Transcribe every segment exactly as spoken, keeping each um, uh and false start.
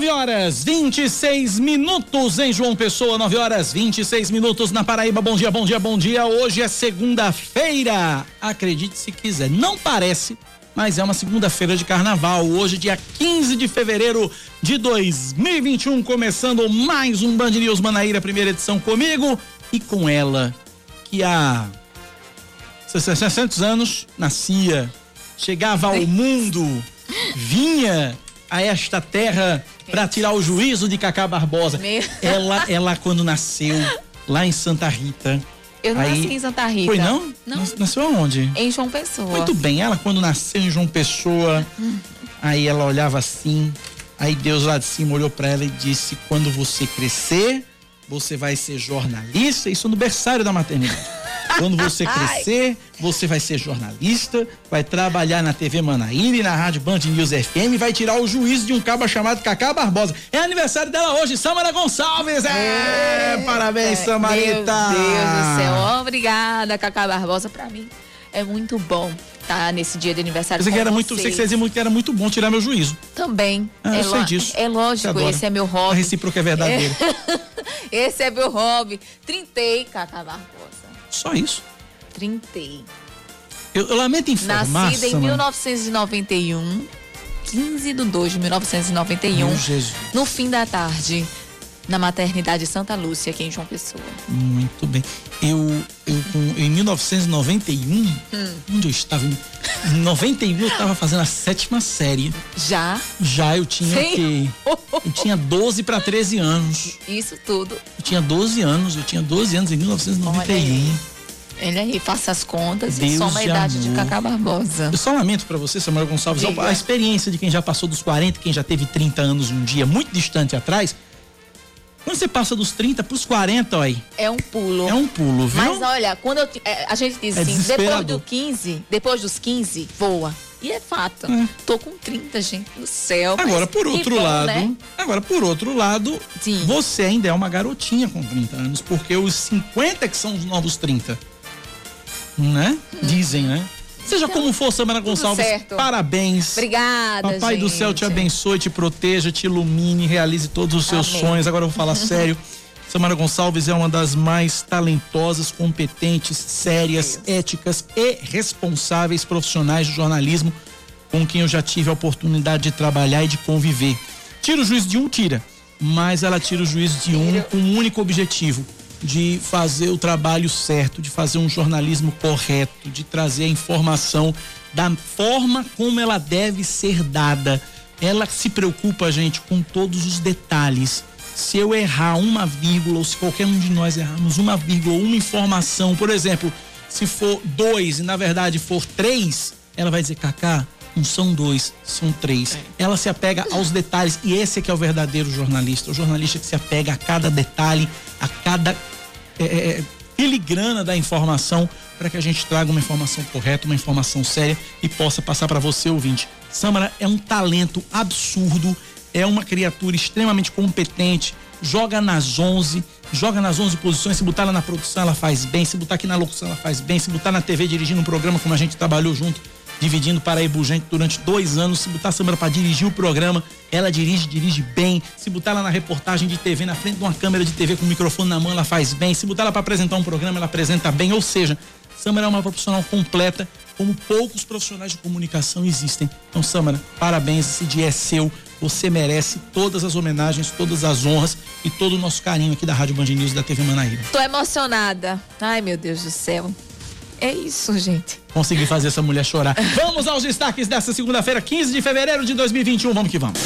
nove horas vinte e seis minutos em João Pessoa, nove horas vinte e seis minutos na Paraíba. Bom dia, bom dia, bom dia. Hoje é segunda-feira. Acredite se quiser, não parece, mas é uma segunda-feira de carnaval. Hoje, dia quinze de fevereiro de dois mil e vinte e um, começando mais um Band News Manaíra, primeira edição, comigo e com ela, que há seiscentos anos nascia, chegava ao mundo, vinha a esta terra para tirar o juízo de Cacá Barbosa. Meu... Ela, ela quando nasceu lá em Santa Rita. Eu não aí... nasci em Santa Rita. Foi não? Não. Nasceu aonde? Em João Pessoa. Muito bem, ela quando nasceu em João Pessoa, aí ela olhava assim, aí Deus lá de cima olhou para ela e disse: quando você crescer, você vai ser jornalista. Isso no berçário da maternidade. Quando você crescer, você vai ser jornalista, vai trabalhar na T V Manaíra e na Rádio Band News F M, vai tirar o juízo de um caba chamado Cacá Barbosa. É aniversário dela hoje, Sâmara Gonçalves. É, é parabéns, é, Samarita. Meu Deus do céu, obrigada, Cacá Barbosa. Pra mim é muito bom estar nesse dia de aniversário. Você que era muito, sei que você dizia muito que era muito bom tirar meu juízo. Também. Ah, é eu sei disso. É lógico, esse é meu hobby. A recíproca é verdadeira. É. Esse é meu hobby. Trintei, Cacá Barbosa. Só isso. Trintei. Eu, eu lamento informar. Nascida em mil novecentos e noventa e um, quinze de fevereiro de mil novecentos e noventa e um, meu Jesus, no fim da tarde, na maternidade Santa Lúcia, aqui em João Pessoa. Muito bem. Eu, eu em mil novecentos e noventa e um, hum. onde eu estava? Em noventa e um, eu estava fazendo a sétima série. Já? Já, eu tinha que, eu tinha doze para treze anos. Isso tudo. Eu tinha doze anos, eu tinha doze anos em mil novecentos e noventa e um. Ele aí, faça as contas Deus e soma a idade amor. de Cacá Barbosa. Eu só lamento pra você, Sâmara Gonçalves, Diga. a experiência de quem já passou dos quarenta, quem já teve trinta anos um dia muito distante atrás. Quando você passa dos trinta pros quarenta, olha aí. É um pulo. É um pulo, viu? Mas olha, quando eu, a gente diz é assim, depois do quinze, depois dos quinze, voa. E é fato. É. Tô com trinta, gente do céu. Agora, por outro bom, lado, né? agora, por outro lado, Sim. você ainda é uma garotinha com trinta anos, porque os cinquenta que são os novos trinta. Né? Hum. Dizem, né? Seja então, como for, Sâmara Gonçalves, certo. Parabéns. Obrigada, Papai gente. Papai do céu te abençoe, te proteja, te ilumine, realize todos os seus Amém. sonhos. Agora eu vou falar sério. Sâmara Gonçalves é uma das mais talentosas, competentes, sérias, éticas e responsáveis profissionais de jornalismo com quem eu já tive a oportunidade de trabalhar e de conviver. Tira o juízo de um, tira. Mas ela tira o juízo de um com um único objetivo: de fazer o trabalho certo, de fazer um jornalismo correto, de trazer a informação da forma como ela deve ser dada. Ela se preocupa, gente, com todos os detalhes. Se eu errar uma vírgula, ou se qualquer um de nós errarmos uma vírgula, uma informação, por exemplo, se for dois e na verdade for três, ela vai dizer: Cacá, não são dois, são três. Ela se apega aos detalhes, e esse é que é o verdadeiro jornalista, o jornalista que se apega a cada detalhe, a cada é, filigrana da informação, para que a gente traga uma informação correta, uma informação séria e possa passar para você, ouvinte. Sâmara é um talento absurdo, é uma criatura extremamente competente, joga nas onze, joga nas onze posições. Se botar ela na produção, ela faz bem, se botar aqui na locução, ela faz bem, se botar na T V dirigindo um programa, como a gente trabalhou junto, dividindo Paraíba gente durante dois anos. Se botar a Sâmara para dirigir o programa, ela dirige, dirige bem. Se botar ela na reportagem de T V, na frente de uma câmera de T V com o microfone na mão, ela faz bem. Se botar ela para apresentar um programa, ela apresenta bem. Ou seja, Sâmara é uma profissional completa, como poucos profissionais de comunicação existem. Então, Sâmara, parabéns, esse dia é seu. Você merece todas as homenagens, todas as honras e todo o nosso carinho aqui da Rádio Band News e da T V Manaíra. Tô emocionada. Ai, meu Deus do céu. É isso, gente. Consegui fazer essa mulher chorar. Vamos aos destaques dessa segunda-feira, quinze de fevereiro de dois mil e vinte e um. Vamos que vamos.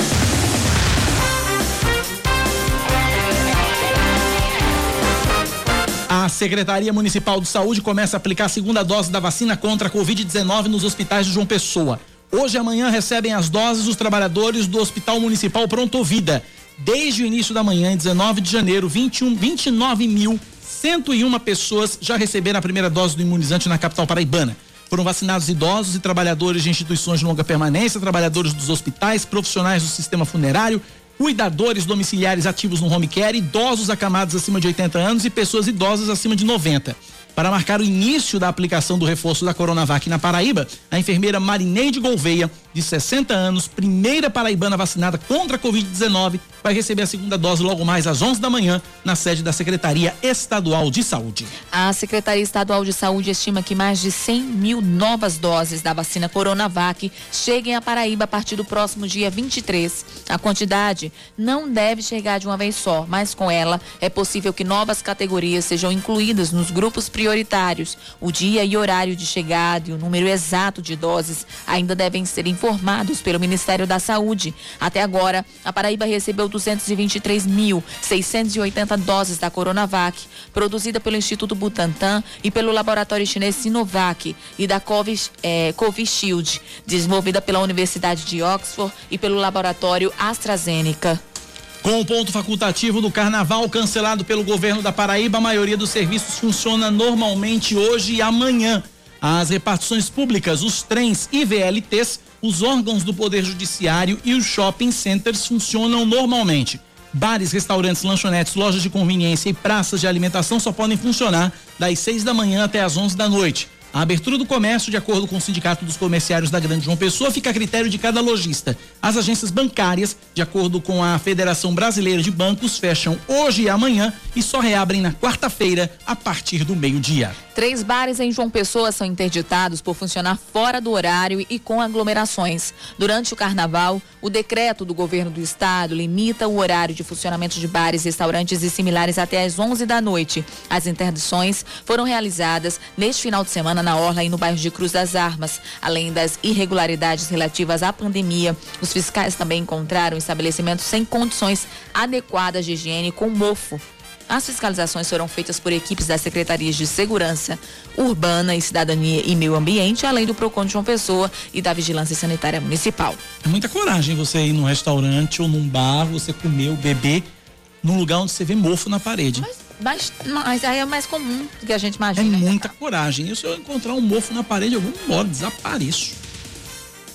A Secretaria Municipal de Saúde começa a aplicar a segunda dose da vacina contra a covid dezenove nos hospitais de João Pessoa. Hoje e amanhã recebem as doses os trabalhadores do Hospital Municipal Pronto-Vida. Desde o início da manhã, em dezenove de janeiro, vinte e um, vinte e nove mil cento e uma pessoas já receberam a primeira dose do imunizante na capital paraibana. Foram vacinados idosos e trabalhadores de instituições de longa permanência, trabalhadores dos hospitais, profissionais do sistema funerário, cuidadores domiciliares ativos no home care, idosos acamados acima de oitenta anos e pessoas idosas acima de noventa. Para marcar o início da aplicação do reforço da Coronavac na Paraíba, a enfermeira Marineide Gouveia, de sessenta anos, primeira paraibana vacinada contra a covid dezenove, vai receber a segunda dose logo mais às onze da manhã, na sede da Secretaria Estadual de Saúde. A Secretaria Estadual de Saúde estima que mais de cem mil novas doses da vacina Coronavac cheguem à Paraíba a partir do próximo dia vinte e três. A quantidade não deve chegar de uma vez só, mas com ela é possível que novas categorias sejam incluídas nos grupos prioritários. prioritários. O dia e horário de chegada e o número exato de doses ainda devem ser informados pelo Ministério da Saúde. Até agora, a Paraíba recebeu duzentas e vinte e três mil seiscentas e oitenta doses da Coronavac, produzida pelo Instituto Butantan e pelo laboratório chinês Sinovac, e da Covis, eh, Covishield, desenvolvida pela Universidade de Oxford e pelo laboratório AstraZeneca. Com o ponto facultativo do Carnaval cancelado pelo governo da Paraíba, a maioria dos serviços funciona normalmente hoje e amanhã. As repartições públicas, os trens e V L Tês, os órgãos do Poder Judiciário e os shopping centers funcionam normalmente. Bares, restaurantes, lanchonetes, lojas de conveniência e praças de alimentação só podem funcionar das seis da manhã até às onze da noite. A abertura do comércio, de acordo com o Sindicato dos Comerciários da Grande João Pessoa, fica a critério de cada lojista. As agências bancárias, de acordo com a Federação Brasileira de Bancos, fecham hoje e amanhã e só reabrem na quarta-feira, a partir do meio-dia. Três bares em João Pessoa são interditados por funcionar fora do horário e com aglomerações. Durante o Carnaval, o decreto do governo do estado limita o horário de funcionamento de bares, restaurantes e similares até às onze da noite. As interdições foram realizadas neste final de semana na Orla e no bairro de Cruz das Armas. Além das irregularidades relativas à pandemia, os fiscais também encontraram estabelecimentos sem condições adequadas de higiene com mofo. As fiscalizações foram feitas por equipes das Secretarias de Segurança Urbana e Cidadania e Meio Ambiente, além do PROCON de João Pessoa e da Vigilância Sanitária Municipal. É muita coragem você ir num restaurante ou num bar, você comer ou beber num lugar onde você vê mofo na parede. Mas... Mas, mas aí é mais comum do que a gente imagina. É muita coragem. E se eu encontrar um mofo na parede, eu vou embora, desapareço.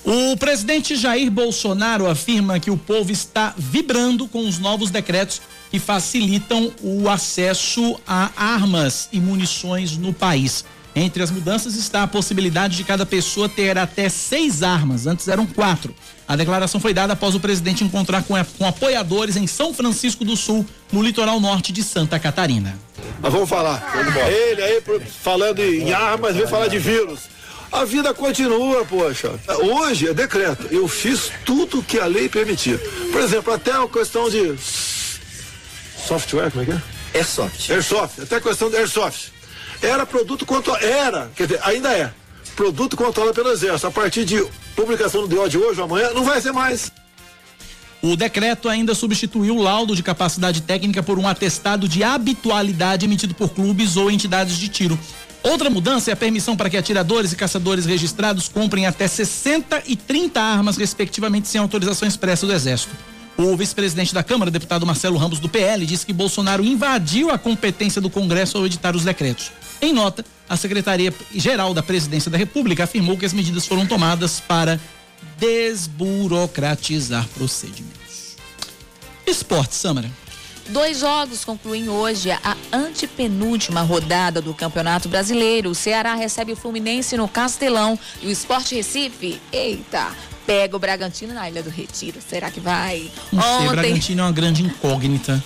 O presidente Jair Bolsonaro afirma que o povo está vibrando com os novos decretos que facilitam o acesso a armas e munições no país. Entre as mudanças está a possibilidade de cada pessoa ter até seis armas, antes eram quatro. A declaração foi dada após o presidente encontrar com, com apoiadores em São Francisco do Sul, no litoral norte de Santa Catarina. Nós vamos falar, ele aí falando em armas, vem falar de vírus. A vida continua, poxa. Hoje é decreto, eu fiz tudo o que a lei permitia. Por exemplo, até a questão de software, como é que é? Airsoft. Airsoft, até a questão de airsoft. Era produto controlado, era, quer dizer, ainda é, produto controlado pelo Exército. A partir de publicação do D O de hoje ou amanhã, não vai ser mais. O decreto ainda substituiu o laudo de capacidade técnica por um atestado de habitualidade emitido por clubes ou entidades de tiro. Outra mudança é a permissão para que atiradores e caçadores registrados comprem até sessenta e trinta armas, respectivamente, sem autorização expressa do Exército. O vice-presidente da Câmara, deputado Marcelo Ramos, do P L, disse que Bolsonaro invadiu a competência do Congresso ao editar os decretos. Em nota, a Secretaria-Geral da Presidência da República afirmou que as medidas foram tomadas para desburocratizar procedimentos. Esporte, Sâmara. Dois jogos concluem hoje a antepenúltima rodada do Campeonato Brasileiro. O Ceará recebe o Fluminense no Castelão e o Sport Recife, eita, pega o Bragantino na Ilha do Retiro. Será que vai? Não sei, o Bragantino é uma grande incógnita.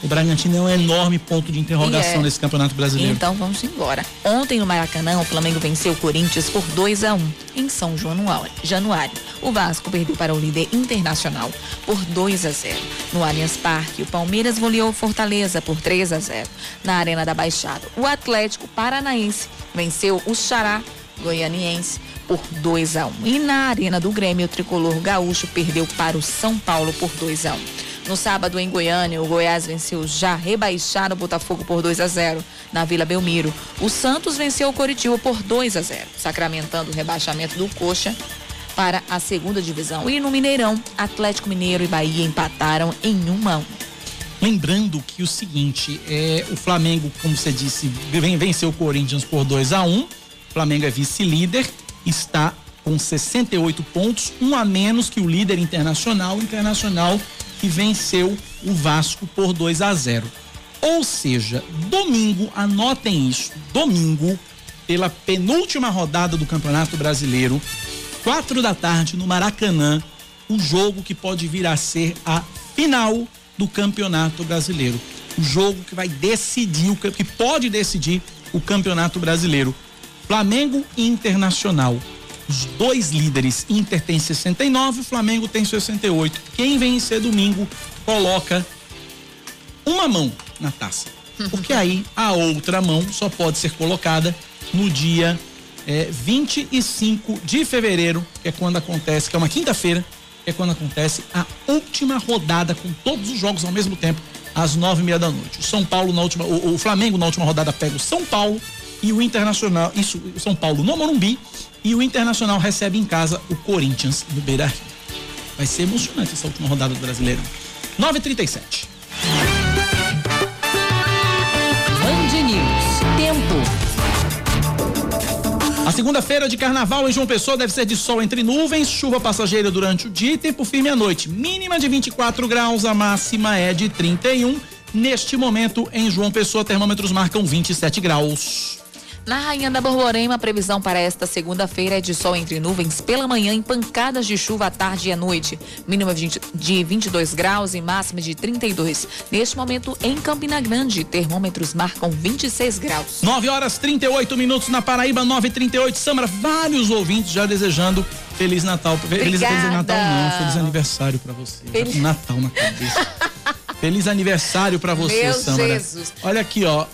O Bragantino é um enorme ponto de interrogação nesse é. Campeonato Brasileiro. Então vamos embora. Ontem no Maracanã, o Flamengo venceu o Corinthians por dois a um em São João, Januário. O Vasco perdeu para o líder Internacional por dois a zero. No Allianz Parque, o Palmeiras goleou Fortaleza por três a zero. Na Arena da Baixada, o Atlético Paranaense venceu o Xará Goianiense por dois a um. E na Arena do Grêmio, o tricolor gaúcho perdeu para o São Paulo por dois a um. No sábado, em Goiânia, o Goiás venceu já rebaixado o Botafogo por dois a zero. Na Vila Belmiro, o Santos venceu o Coritiba por dois a zero, sacramentando o rebaixamento do Coxa para a segunda divisão. E no Mineirão, Atlético Mineiro e Bahia empataram em um a um. Lembrando que o seguinte, é, o Flamengo, como você disse, venceu o Corinthians por dois a um. O Flamengo é vice-líder, está com sessenta e oito pontos, um a menos que o líder Internacional, Internacional que venceu o Vasco por dois a zero. Ou seja, domingo, anotem isso, domingo, pela penúltima rodada do Campeonato Brasileiro, quatro da tarde no Maracanã, um jogo que pode vir a ser a final do Campeonato Brasileiro. O jogo que vai decidir, que pode decidir o Campeonato Brasileiro. Flamengo e Internacional. Os dois líderes, Inter tem sessenta e nove, o Flamengo tem sessenta e oito. Quem vencer domingo coloca uma mão na taça. Porque aí a outra mão só pode ser colocada no dia é, vinte e cinco de fevereiro, que é quando acontece, que é uma quinta-feira, que é quando acontece a última rodada com todos os jogos ao mesmo tempo, às nove e meia da noite. O São Paulo na última, o, o Flamengo na última rodada pega o São Paulo e o Internacional, isso, o São Paulo no Morumbi, e o Internacional recebe em casa o Corinthians no Beira-Rio. Vai ser emocionante essa última rodada do Brasileirão. nove e trinta e sete. Band News. Tempo. A segunda-feira de carnaval em João Pessoa deve ser de sol entre nuvens, chuva passageira durante o dia e tempo firme à noite. Mínima de vinte e quatro graus, a máxima é de trinta e um. Neste momento, em João Pessoa, termômetros marcam vinte e sete graus. Na Rainha da Borborema, a previsão para esta segunda-feira é de sol entre nuvens pela manhã e pancadas de chuva à tarde e à noite. Mínima de vinte e dois graus e máxima de trinta e dois. Neste momento, em Campina Grande, termômetros marcam vinte e seis graus. nove horas e trinta e oito minutos na Paraíba, nove e trinta e oito. Sâmara, vários ouvintes já desejando Feliz Natal. Feliz, Feliz Natal não, Feliz Aniversário para você. Feliz Natal na cabeça. Feliz aniversário pra você, meu Sâmara. Jesus. Olha aqui, ó, uh,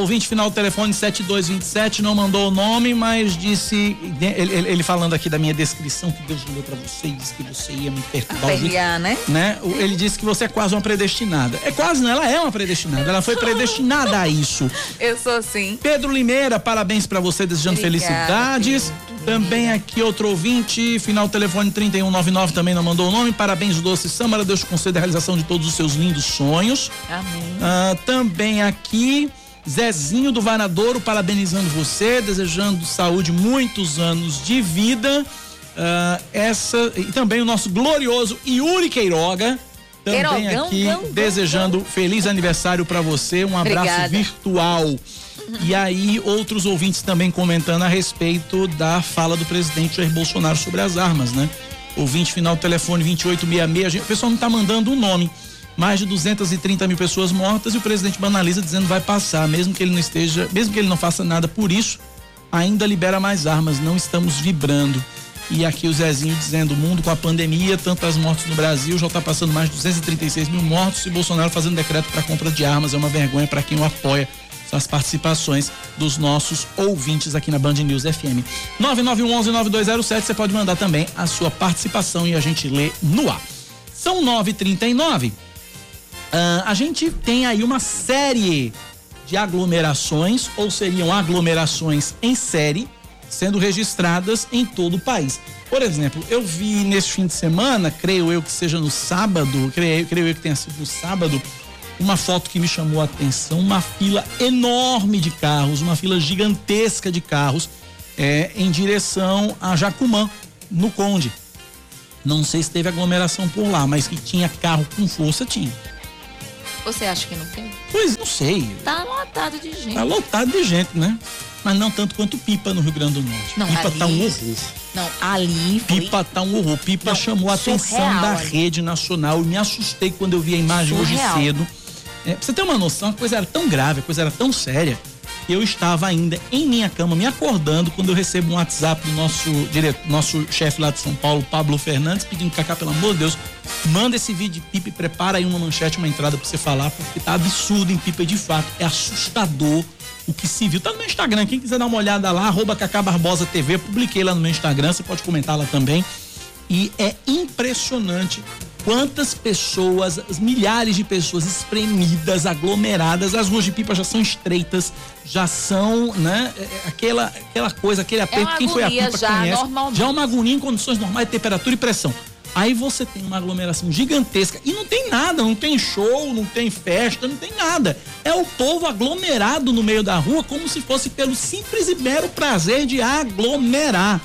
ouvinte final do telefone sete dois dois sete, não mandou o nome, mas disse, ele, ele, ele falando aqui da minha descrição que Deus leu pra você, disse que você ia me perturbar. Aperrear, né? né? Ele disse que você é quase uma predestinada. É quase, não, ela é uma predestinada, ela foi predestinada a isso. Eu sou sim. Pedro Limeira, parabéns pra você, desejando Obrigada, felicidades. Filho. Também aqui outro ouvinte, final telefone trinta e um noventa e nove, também não mandou o nome. Parabéns, doce Sâmara, Deus conceda a realização de todos os seus lindos sonhos. Amém. Ah, também aqui, Zezinho do Varadouro, parabenizando você, desejando saúde, muitos anos de vida. Ah, essa, e também o nosso glorioso Yuri Queiroga, também Queirogão, aqui, gão, gão, desejando gão. Feliz aniversário para você, um abraço Obrigada. virtual. E aí, outros ouvintes também comentando a respeito da fala do presidente Jair Bolsonaro sobre as armas, né? Ouvinte final do telefone vinte e oito sessenta e seis. O pessoal não tá mandando o nome. Mais de duzentas e trinta mil pessoas mortas e o presidente banaliza dizendo que vai passar, mesmo que ele não esteja, mesmo que ele não faça nada por isso, ainda libera mais armas, não estamos vibrando. E aqui o Zezinho dizendo, o mundo com a pandemia, tantas mortes no Brasil, já está passando mais de duzentos e trinta e seis mil mortos e Bolsonaro fazendo decreto para compra de armas, é uma vergonha para quem o apoia. As participações dos nossos ouvintes aqui na Band News F M. nove nove um um nove dois zero sete, você pode mandar também a sua participação e a gente lê no ar. São nove e trinta e nove. Uh, a gente tem aí uma série de aglomerações, ou seriam aglomerações em série, sendo registradas em todo o país. Por exemplo, eu vi nesse fim de semana, creio eu que seja no sábado, creio, creio eu que tenha sido no sábado, uma foto que me chamou a atenção, uma fila enorme de carros, uma fila gigantesca de carros é, em direção a Jacumã, no Conde. Não sei se teve aglomeração por lá, mas que tinha carro com força, tinha. Você acha que não tem? Pois, não sei. Tá lotado de gente. Tá lotado de gente, né? Mas não tanto quanto Pipa no Rio Grande do Norte. Não, Pipa ali, tá um horror. Não, ali foi... Pipa tá um horror. Pipa não, chamou a atenção da ali. rede nacional. Eu me assustei quando eu vi a imagem surreal. hoje cedo. É, pra você ter uma noção, a coisa era tão grave, a coisa era tão séria, que eu estava ainda em minha cama, me acordando, quando eu recebo um WhatsApp do nosso, direto, nosso chefe lá de São Paulo, Pablo Fernandes, pedindo, Cacá, pelo amor de Deus, manda esse vídeo de Pipa e prepara aí uma manchete, uma entrada pra você falar, porque tá absurdo em Pipa, de fato, é assustador o que se viu. Tá no meu Instagram, quem quiser dar uma olhada lá, arroba Cacá Barbosa T V, publiquei lá no meu Instagram, você pode comentar lá também. E é impressionante quantas pessoas, milhares de pessoas espremidas, aglomeradas. As ruas de Pipa já são estreitas, já são, né, aquela, aquela coisa, aquele aperto, é quem foi a Pipa já, conhece, já é uma agonia em condições normais de temperatura e pressão. Aí você tem uma aglomeração gigantesca e não tem nada, não tem show, não tem festa, não tem nada. É o povo aglomerado no meio da rua como se fosse pelo simples e mero prazer de aglomerar.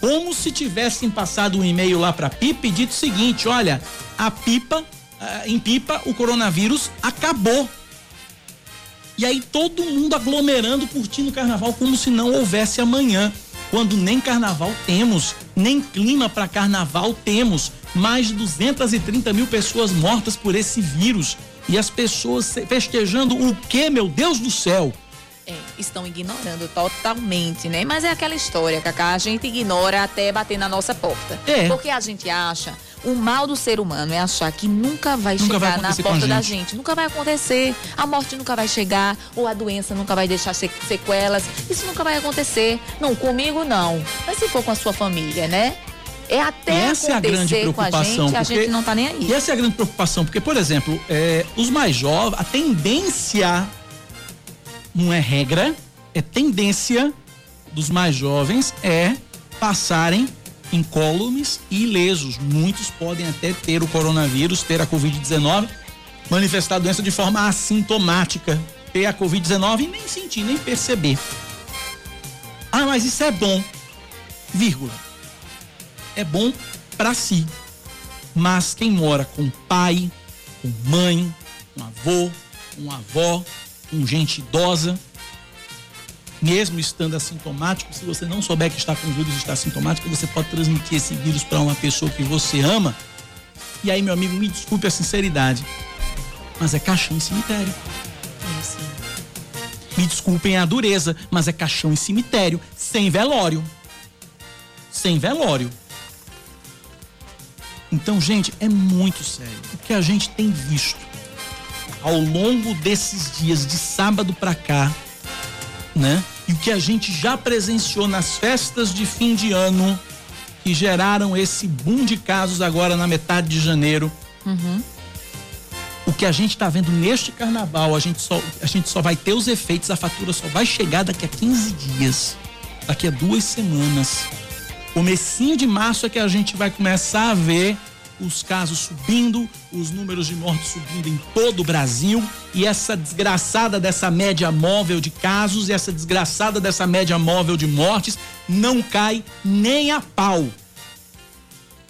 Como se tivessem passado um e-mail lá para Pipa e dito o seguinte, olha, a Pipa, em Pipa, o coronavírus acabou. E aí todo mundo aglomerando, curtindo o carnaval como se não houvesse amanhã, quando nem carnaval temos, nem clima para carnaval temos. Mais de duzentas e trinta mil pessoas mortas por esse vírus. E as pessoas festejando o quê, meu Deus do céu? É, estão ignorando totalmente, né? Mas é aquela história, Cacá, a gente ignora até bater na nossa porta. É. Porque a gente acha, o mal do ser humano é achar que nunca vai nunca chegar vai na porta gente. da gente. Nunca vai acontecer, a morte nunca vai chegar, ou a doença nunca vai deixar sequelas, isso nunca vai acontecer. Não, comigo não, mas se for com a sua família, né? É até essa acontecer é a grande com a gente, a gente não tá nem aí. E essa é a grande preocupação, porque, por exemplo, é, os mais jovens, a tendência, não é regra, é tendência dos mais jovens é passarem incólumes e ilesos. Muitos podem até ter o coronavírus, ter a covid dezenove, manifestar a doença de forma assintomática, ter a covid dezenove e nem sentir, nem perceber. Ah, mas isso é bom, vírgula. É bom para si, mas quem mora com pai, com mãe, com avô, com avó, com gente idosa, mesmo estando assintomático, se você não souber que está com vírus e está assintomático, você pode transmitir esse vírus para uma pessoa que você ama. E aí, meu amigo, me desculpe a sinceridade, mas é caixão e cemitério. É assim. Me desculpem a dureza, mas é caixão e cemitério, sem velório. Sem velório. Então, gente, é muito sério. O que a gente tem visto ao longo desses dias, de sábado para cá, né? E o que a gente já presenciou nas festas de fim de ano, que geraram esse boom de casos agora na metade de janeiro. Uhum. O que a gente tá vendo neste carnaval, a gente, só, a gente só vai ter os efeitos, a fatura só vai chegar daqui a quinze dias, daqui a duas semanas. Comecinho de março é que a gente vai começar a ver os casos subindo, os números de mortes subindo em todo o Brasil, e essa desgraçada dessa média móvel de casos e essa desgraçada dessa média móvel de mortes não cai nem a pau.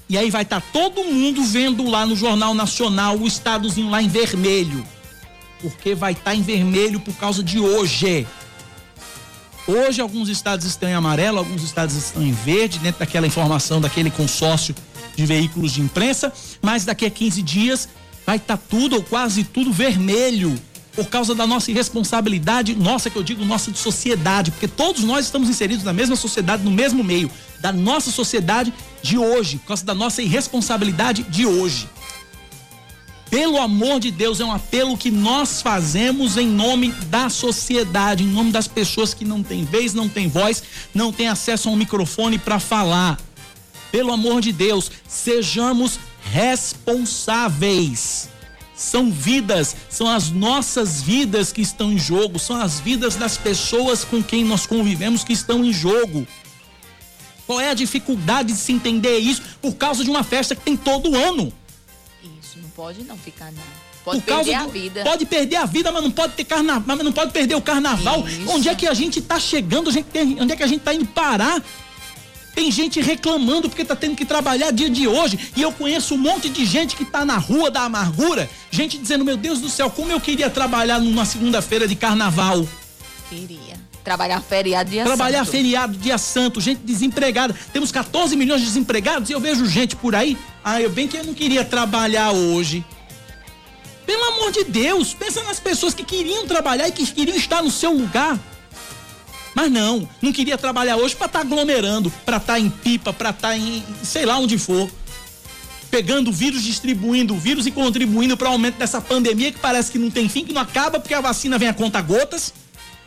E aí vai estar todo mundo vendo lá no Jornal Nacional o estadozinho lá em vermelho, porque vai estar em vermelho por causa de hoje. Hoje alguns estados estão em amarelo, alguns estados estão em verde, dentro daquela informação daquele consórcio de veículos de imprensa, mas daqui a quinze dias vai estar tudo ou quase tudo vermelho, por causa da nossa irresponsabilidade, nossa, que eu digo nossa de sociedade, porque todos nós estamos inseridos na mesma sociedade, no mesmo meio, da nossa sociedade de hoje, por causa da nossa irresponsabilidade de hoje. Pelo amor de Deus, é um apelo que nós fazemos em nome da sociedade, em nome das pessoas que não têm vez, não têm voz, não têm acesso a um microfone para falar. Pelo amor de Deus, sejamos responsáveis. São vidas, são as nossas vidas que estão em jogo, são as vidas das pessoas com quem nós convivemos que estão em jogo. Qual é a dificuldade de se entender isso por causa de uma festa que tem todo ano? Pode não ficar, não. Pode perder a vida. Pode perder a vida, mas não pode ter carnaval, mas não pode perder o carnaval. Isso. Onde é que a gente tá chegando? Onde é que a gente tá indo parar? Tem gente reclamando porque tá tendo que trabalhar dia de hoje. E eu conheço um monte de gente que tá na rua da amargura. Gente dizendo, meu Deus do céu, como eu queria trabalhar numa segunda-feira de carnaval. Queria. Trabalhar feriado dia santo. Trabalhar feriado dia santo, gente desempregada. Temos catorze milhões de desempregados e eu vejo gente por aí. Ah, eu bem que eu não queria trabalhar hoje. Pelo amor de Deus, pensa nas pessoas que queriam trabalhar e que queriam estar no seu lugar. Mas não, não queria trabalhar hoje pra estar aglomerando, pra tá em Pipa, pra tá em sei lá onde for. Pegando o vírus, distribuindo o vírus e contribuindo para o aumento dessa pandemia que parece que não tem fim, que não acaba porque a vacina vem a conta gotas.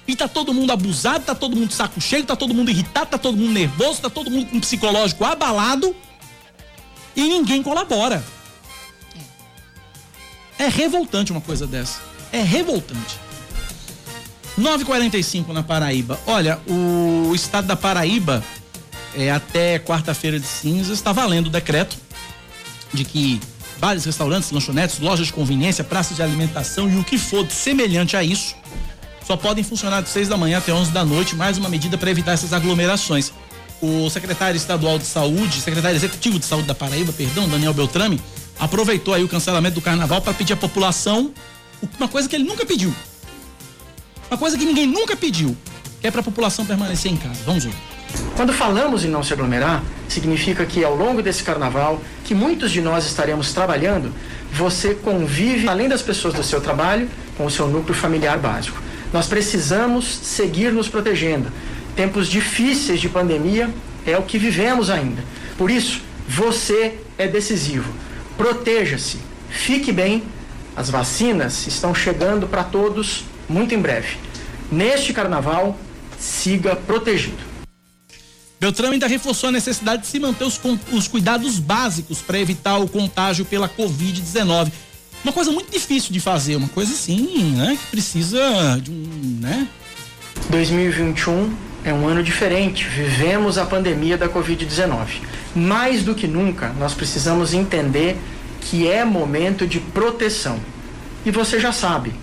E tá todo mundo abusado, tá todo mundo de saco cheio, tá todo mundo irritado, tá todo mundo nervoso, tá todo mundo com psicológico abalado e ninguém colabora. É revoltante uma coisa dessa. É revoltante. nove e quarenta e cinco na Paraíba. Olha, o estado da Paraíba, é, até quarta-feira de cinzas, está valendo o decreto de que bares, restaurantes, lanchonetes, lojas de conveniência, praças de alimentação e o que for semelhante a isso só podem funcionar de seis da manhã até onze da noite, mais uma medida para evitar essas aglomerações. O secretário estadual de saúde, secretário executivo de saúde da Paraíba, perdão, Daniel Beltrame, aproveitou aí o cancelamento do carnaval para pedir à população uma coisa que ele nunca pediu. Uma coisa que ninguém nunca pediu, que é para a população permanecer em casa. Vamos ver. Quando falamos em não se aglomerar, significa que ao longo desse carnaval, que muitos de nós estaremos trabalhando, você convive, além das pessoas do seu trabalho, com o seu núcleo familiar básico. Nós precisamos seguir nos protegendo. Tempos difíceis de pandemia é o que vivemos ainda. Por isso, você é decisivo. Proteja-se, fique bem. As vacinas estão chegando para todos muito em breve. Neste carnaval, siga protegido. Beltrame ainda reforçou a necessidade de se manter os, os cuidados básicos para evitar o contágio pela covid dezenove. Uma coisa muito difícil de fazer, uma coisa assim, né? Que precisa de um, né? dois mil e vinte e um é um ano diferente. Vivemos a pandemia da covid dezenove. Mais do que nunca, nós precisamos entender que é momento de proteção. E você já sabe,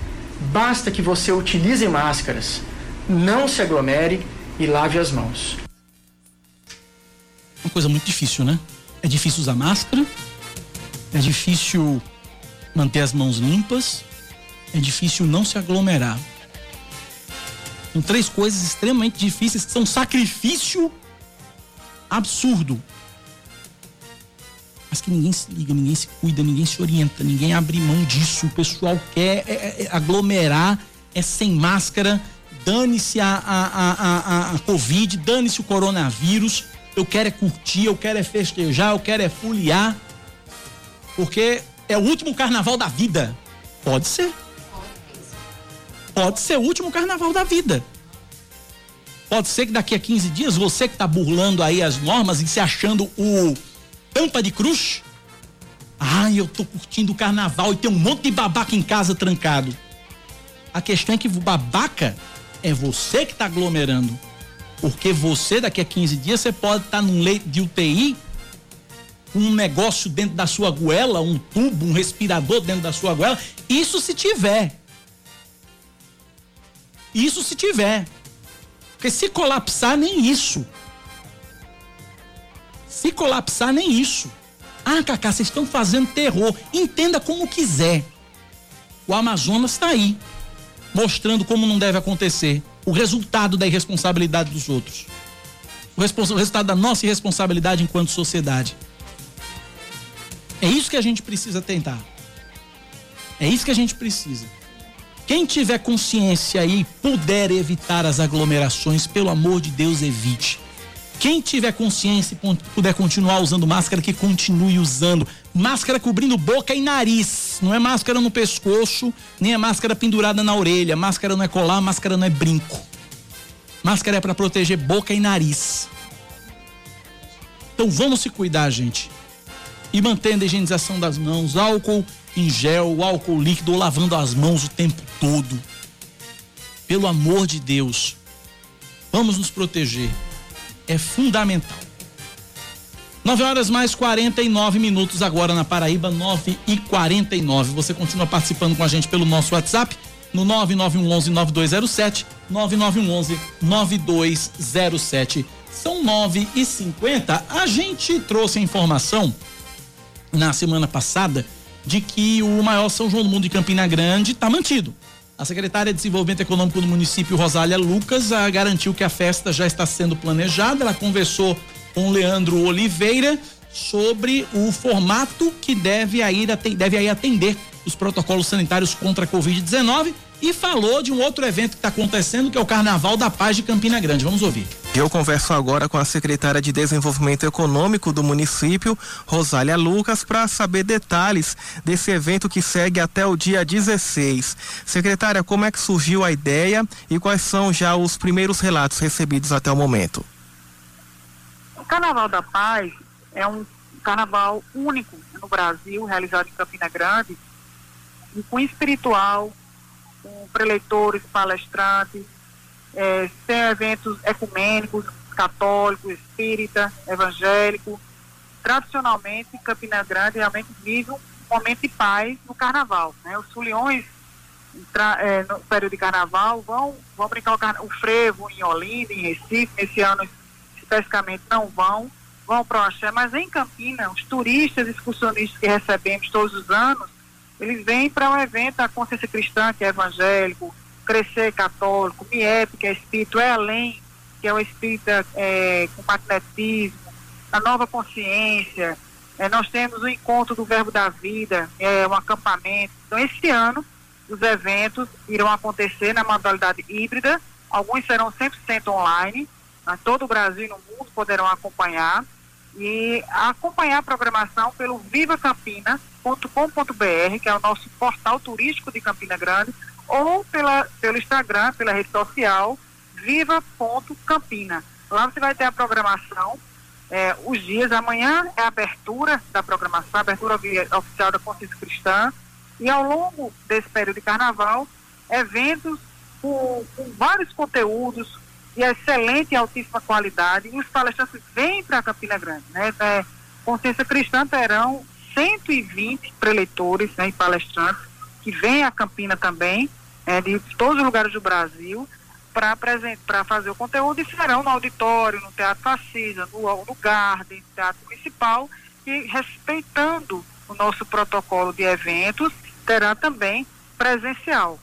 basta que você utilize máscaras, não se aglomere e lave as mãos. Uma coisa muito difícil, né? É difícil usar máscara, é difícil manter as mãos limpas, é difícil não se aglomerar. São três coisas extremamente difíceis, que são um sacrifício absurdo. Mas que ninguém se liga, ninguém se cuida, ninguém se orienta, ninguém abre mão disso. O pessoal quer é, é, aglomerar, é sem máscara, dane-se a, a, a, a, a Covid, dane-se o coronavírus. Eu quero é curtir, eu quero é festejar, eu quero é fuliar, porque é o último carnaval da vida. Pode ser. Pode ser o último carnaval da vida. Pode ser que daqui a quinze dias, você que tá burlando aí as normas e se achando o tampa de cruz, ai, eu tô curtindo o carnaval e tem um monte de babaca em casa trancado. A questão é que o babaca é você que tá aglomerando. Porque você, daqui a quinze dias, você pode estar num leito de U T I, um negócio dentro da sua goela, um tubo, um respirador dentro da sua goela. Isso se tiver. Isso se tiver. Porque se colapsar, nem isso. Se colapsar, nem isso. Ah, Cacá, vocês estão fazendo terror. Entenda como quiser. O Amazonas está aí, mostrando como não deve acontecer. O resultado da irresponsabilidade dos outros. O, responsa- o resultado da nossa irresponsabilidade enquanto sociedade. É isso que a gente precisa tentar. É isso que a gente precisa. Quem tiver consciência e puder evitar as aglomerações, pelo amor de Deus, evite. Quem tiver consciência e puder continuar usando máscara, que continue usando. Máscara cobrindo boca e nariz. Não é máscara no pescoço, nem é máscara pendurada na orelha. Máscara não é colar, máscara não é brinco. Máscara é para proteger boca e nariz. Então vamos se cuidar, gente. E mantendo a higienização das mãos, álcool em gel, álcool líquido, ou lavando as mãos o tempo todo. Pelo amor de Deus, vamos nos proteger. É fundamental. nove horas mais quarenta e nove minutos agora na Paraíba, nove e quarenta e nove. Você continua participando com a gente pelo nosso WhatsApp no nove nove um um um nove dois zero sete, nove nove um um um nove dois zero sete. São nove e cinquenta. A gente trouxe a informação na semana passada de que o maior São João do mundo de Campina Grande está mantido. A secretária de Desenvolvimento Econômico do município, Rosália Lucas, garantiu que a festa já está sendo planejada. Ela conversou com Leandro Oliveira sobre o formato que deve aí atender os protocolos sanitários contra a covid dezenove e falou de um outro evento que está acontecendo, que é o Carnaval da Paz de Campina Grande. Vamos ouvir. Eu converso agora com a secretária de Desenvolvimento Econômico do município, Rosália Lucas, para saber detalhes desse evento que segue até o dia dezesseis. Secretária, como é que surgiu a ideia e quais são já os primeiros relatos recebidos até o momento? O Carnaval da Paz é um carnaval único no Brasil, realizado em Campina Grande, e com espiritual, com preleitores, palestrantes, É, tem eventos ecumênicos, católicos, espírita, evangélico. Tradicionalmente, Campina Grande realmente vive um momento de paz no carnaval, né? Os foliões, é, no período de carnaval, vão, vão brincar o, carna- o frevo em Olinda, em Recife. Nesse ano, especificamente, não vão, vão para o Axé. Mas em Campina, os turistas e excursionistas que recebemos todos os anos, eles vêm para um evento da Consciência Cristã, que é evangélico, Crescer Católico, M I E P, que é espírito, é além, que é o espírita é, com magnetismo, a nova consciência. É, nós temos o encontro do Verbo da Vida, é, um acampamento. Então, esse ano, os eventos irão acontecer na modalidade híbrida, alguns serão cem por cento online, mas todo o Brasil e no mundo poderão acompanhar, e acompanhar a programação pelo viva campina ponto com ponto br, que é o nosso portal turístico de Campina Grande, ou pela, pelo Instagram, pela rede social, viva ponto campina. Lá você vai ter a programação, é, os dias. Amanhã é a abertura da programação, a abertura oficial da Consciência Cristã, e ao longo desse período de carnaval, eventos com, com vários conteúdos de excelente e altíssima qualidade, e os palestrantes vêm para Campina Grande, né? É, Consciência Cristã terão cento e vinte preletores, né, e palestrantes que vêm a Campina também, é, de todos os lugares do Brasil, para para fazer o conteúdo, e serão no auditório, no Teatro Fascisa, no, no Garden, no Teatro Municipal, e respeitando o nosso protocolo de eventos, terá também presencial.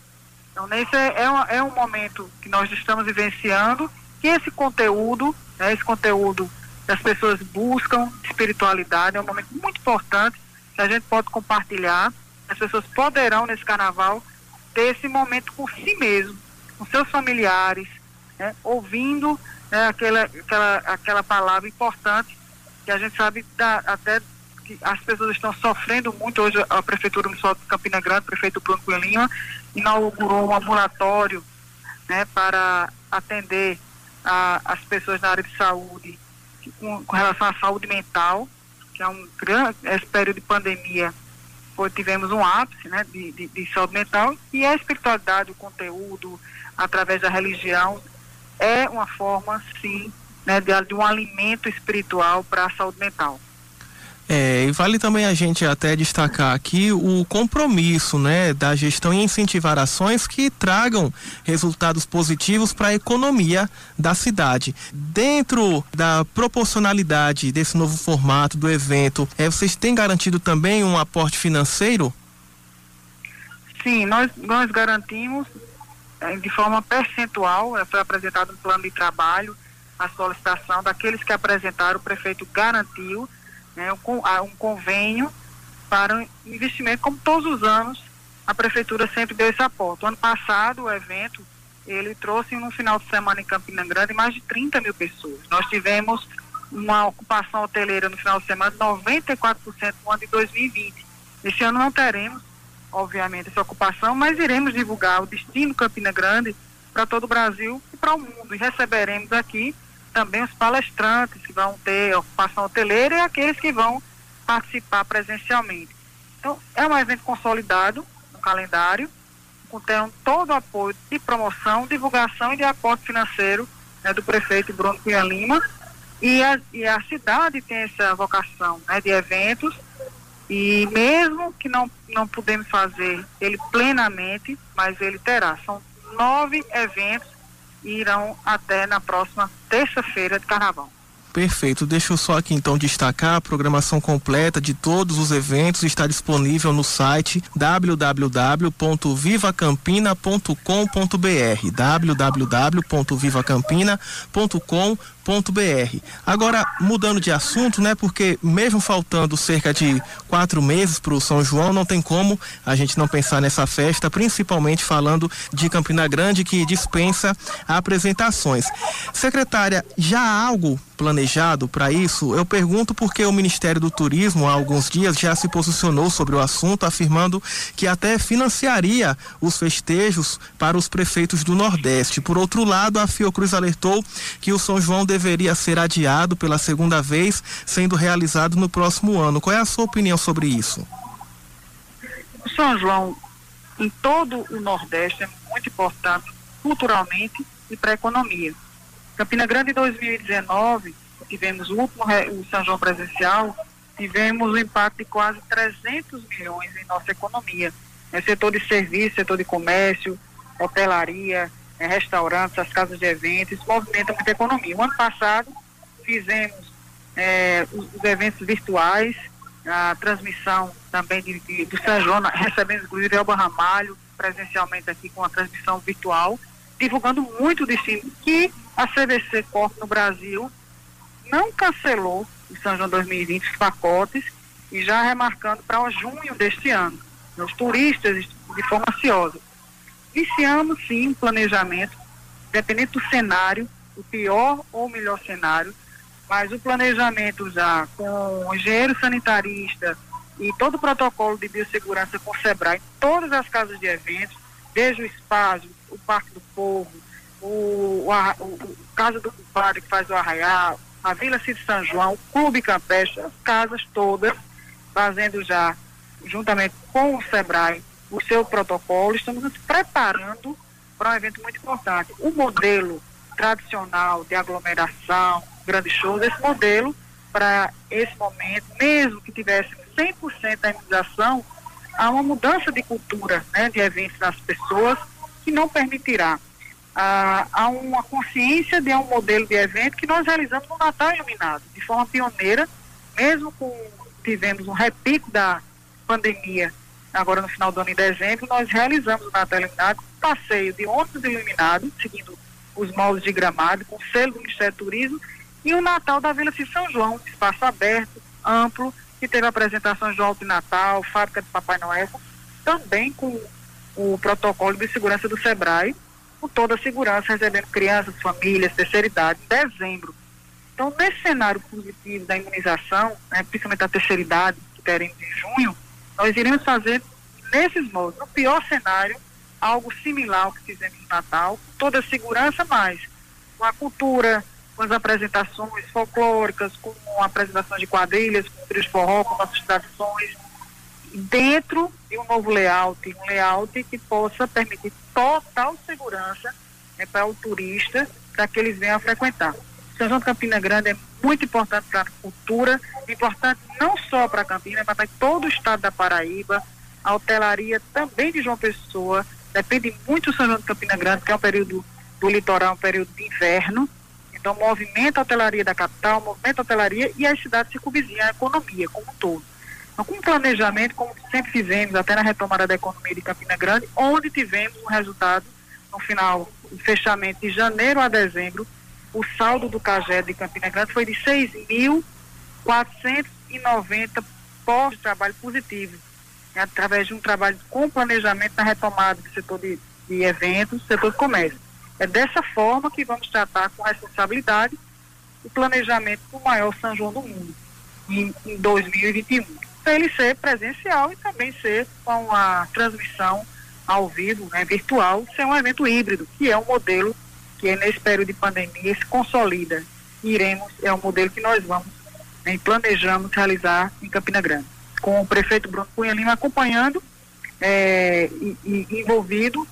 Então, esse é, é, um, é um momento que nós estamos vivenciando, que esse conteúdo, né, esse conteúdo que as pessoas buscam, espiritualidade, é um momento muito importante, que a gente pode compartilhar. As pessoas poderão, nesse carnaval, ter esse momento com si mesmo, com seus familiares, né, ouvindo, né, aquela, aquela, aquela palavra importante, que a gente sabe da, até que as pessoas estão sofrendo muito. Hoje a Prefeitura Municipal de Campina Grande, o prefeito Bruno Cunha Lima, inaugurou um ambulatório, né, para atender a, as pessoas na área de saúde, que, com, com relação à saúde mental, que é um grande, esse período de pandemia, foi, tivemos um ápice, né, de, de, de saúde mental, e a espiritualidade, o conteúdo através da religião é uma forma, sim, né, de, de um alimento espiritual para a saúde mental. É, e vale também a gente até destacar aqui o compromisso, né, da gestão em incentivar ações que tragam resultados positivos para a economia da cidade. Dentro da proporcionalidade desse novo formato do evento, é, vocês têm garantido também um aporte financeiro? Sim, nós, nós garantimos é, de forma percentual. Foi apresentado um plano de trabalho, a solicitação daqueles que apresentaram, o prefeito garantiu um convênio para um investimento, como todos os anos a prefeitura sempre deu esse aporte. O ano passado, o evento, ele trouxe no final de semana em Campina Grande mais de trinta mil pessoas. Nós tivemos uma ocupação hoteleira no final de semana de noventa e quatro por cento no ano de dois mil e vinte. Este ano não teremos, obviamente, essa ocupação, mas iremos divulgar o destino Campina Grande para todo o Brasil e para o mundo, e receberemos aqui também os palestrantes que vão ter ocupação hoteleira e aqueles que vão participar presencialmente. Então, é um evento consolidado, um calendário, contendo todo o apoio de promoção, divulgação e de aporte financeiro, né, do prefeito Bruno Cunha Lima. E a, e a cidade tem essa vocação, né, de eventos, e mesmo que não, não pudemos fazer ele plenamente, mas ele terá. São nove eventos, irão até na próxima terça-feira de carnaval. Perfeito, deixa eu só aqui então destacar, a programação completa de todos os eventos está disponível no site w w w ponto viva campina ponto com ponto br, w w w ponto viva campina ponto com ponto br. Agora, mudando de assunto, né, porque mesmo faltando cerca de quatro meses para o São João, não tem como a gente não pensar nessa festa, principalmente falando de Campina Grande, que dispensa apresentações. Secretária, já há algo planejado para isso? Eu pergunto porque o Ministério do Turismo há alguns dias já se posicionou sobre o assunto, afirmando que até financiaria os festejos para os prefeitos do Nordeste. Por outro lado, a Fiocruz alertou que o São João deveria ser adiado pela segunda vez, sendo realizado no próximo ano. Qual é a sua opinião sobre isso? O São João em todo o Nordeste é muito importante culturalmente e para a economia. Campina Grande, em dois mil e dezenove, tivemos o último o São João presencial, tivemos um impacto de quase trezentos milhões em nossa economia. É, setor de serviço, setor de comércio, hotelaria, é, restaurantes, as casas de eventos, movimenta muita economia. O ano passado, fizemos é, os, os eventos virtuais, a transmissão também de, de, do São João, recebendo inclusive Elba Ramalho presencialmente aqui com a transmissão virtual, divulgando muito o destino que a C V C Corp no Brasil não cancelou em São João dois mil e vinte os pacotes e já remarcando para junho deste ano, os turistas de forma ansiosa. Iniciamos sim o planejamento, dependendo do cenário, o pior ou o melhor cenário, mas o planejamento já com o engenheiro sanitarista e todo o protocolo de biossegurança com o SEBRAE, todas as casas de eventos, desde o espaço, o Parque do Povo, o, a, o, o Casa do Padre que faz o Arraiá, a Vila Cid São João, o Clube Campestre, as casas todas, fazendo já, juntamente com o SEBRAE, o seu protocolo. Estamos nos preparando para um evento muito importante. O modelo tradicional de aglomeração, grandes shows, esse modelo para esse momento, mesmo que tivesse cem por cento da imunização, há uma mudança de cultura, né, de eventos nas pessoas que não permitirá. Ah, há uma consciência de um modelo de evento que nós realizamos no Natal Iluminado, de forma pioneira, mesmo com tivemos um repico da pandemia agora no final do ano em dezembro, nós realizamos o Natal Iluminado, um passeio de ônibus iluminado, seguindo os moldes de Gramado, com selo do Ministério do Turismo, e o Natal da Vila Cid São João, um espaço aberto, amplo, que teve apresentação de Alto de Natal, fábrica de Papai Noel, também com o protocolo de segurança do SEBRAE, com toda a segurança, recebendo crianças, famílias, terceira idade, em dezembro. Então, nesse cenário positivo da imunização, né, principalmente da terceira idade, que teremos em junho, nós iremos fazer, nesses moldes, no pior cenário, algo similar ao que fizemos no Natal, com toda a segurança, mas com a cultura, com as apresentações folclóricas, com apresentações de quadrilhas, com trios forró, com nossas tradições, dentro de um novo layout, um layout que possa permitir total segurança, né, para o turista, para que eles venham a frequentar. São João de Campina Grande é muito importante para a cultura, importante não só para Campina, mas para todo o estado da Paraíba. A hotelaria também de João Pessoa depende muito do São João de Campina Grande, que é um período do litoral, um período de inverno. Então, movimenta a hotelaria da capital, movimenta a hotelaria e as cidades circunvizinhas, a economia como um todo. Então, com um planejamento, como sempre fizemos, até na retomada da economia de Campina Grande, onde tivemos um resultado no final, no fechamento de janeiro a dezembro, o saldo do CAGED de Campina Grande foi de seis mil quatrocentos e noventa postos de trabalho positivo, através de um trabalho com planejamento na retomada do setor de, de eventos, setor de comércio. É dessa forma que vamos tratar com responsabilidade o planejamento do maior São João do mundo em, em dois mil e vinte e um. Para ele ser presencial e também ser com a transmissão ao vivo, né, virtual, ser um evento híbrido, que é um modelo que nesse período de pandemia se consolida. Iremos, é um modelo que nós vamos, né, planejamos realizar em Campina Grande, com o prefeito Bruno Cunha Lima acompanhando é, e, e envolvido,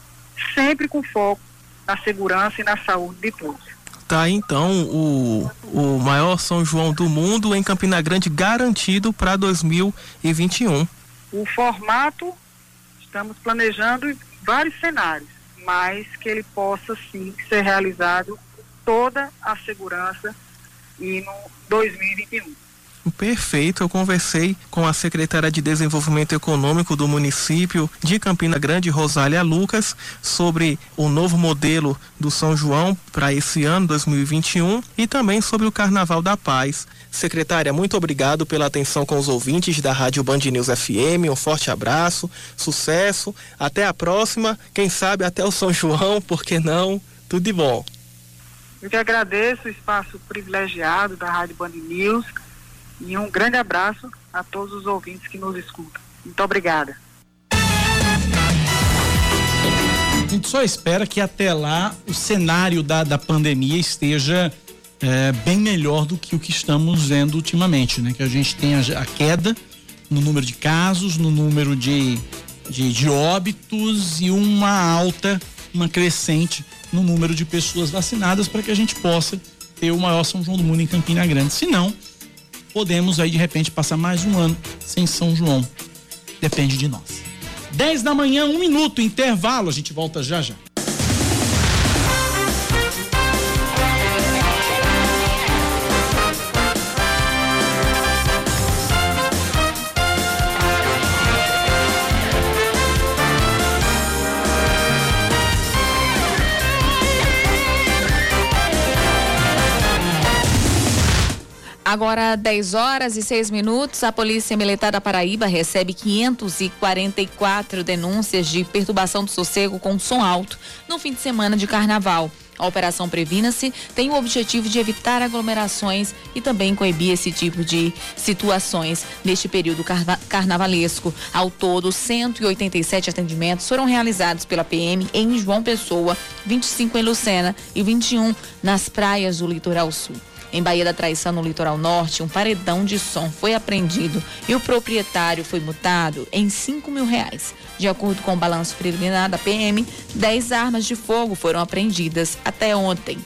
sempre com foco na segurança e na saúde de todos. Tá, então, o, o maior São João do mundo em Campina Grande garantido para dois mil e vinte e um. O formato, estamos planejando vários cenários, mas que ele possa, sim, ser realizado com toda a segurança e no dois mil e vinte e um. Perfeito, eu conversei com a secretária de Desenvolvimento Econômico do município de Campina Grande, Rosália Lucas, sobre o novo modelo do São João para esse ano, dois mil e vinte e um, e também sobre o Carnaval da Paz. Secretária, muito obrigado pela atenção com os ouvintes da Rádio Band News F M, um forte abraço, sucesso, até a próxima, quem sabe até o São João, por que não? Tudo de bom. Eu que agradeço o espaço privilegiado da Rádio Band News, e um grande abraço a todos os ouvintes que nos escutam. Muito obrigada. A gente só espera que até lá o cenário da, da pandemia esteja é, bem melhor do que o que estamos vendo ultimamente, né? Que a gente tenha a queda no número de casos, no número de, de, de óbitos e uma alta, uma crescente no número de pessoas vacinadas para que a gente possa ter o maior São João do mundo em Campina Grande. Se não, podemos aí de repente passar mais um ano sem São João. Depende de nós. dez da manhã, um minuto, intervalo. A gente volta já já. Agora, dez horas e seis minutos, a Polícia Militar da Paraíba recebe quinhentas e quarenta e quatro denúncias de perturbação do sossego com som alto no fim de semana de carnaval. A Operação Previna-se tem o objetivo de evitar aglomerações e também coibir esse tipo de situações neste período carna- carnavalesco. Ao todo, cento e oitenta e sete atendimentos foram realizados pela P M em João Pessoa, vinte e cinco em Lucena e vinte e um nas praias do litoral sul. Em Baía da Traição, no litoral norte, um paredão de som foi apreendido e o proprietário foi multado em cinco mil reais. De acordo com o balanço preliminar da P M, dez armas de fogo foram apreendidas até ontem.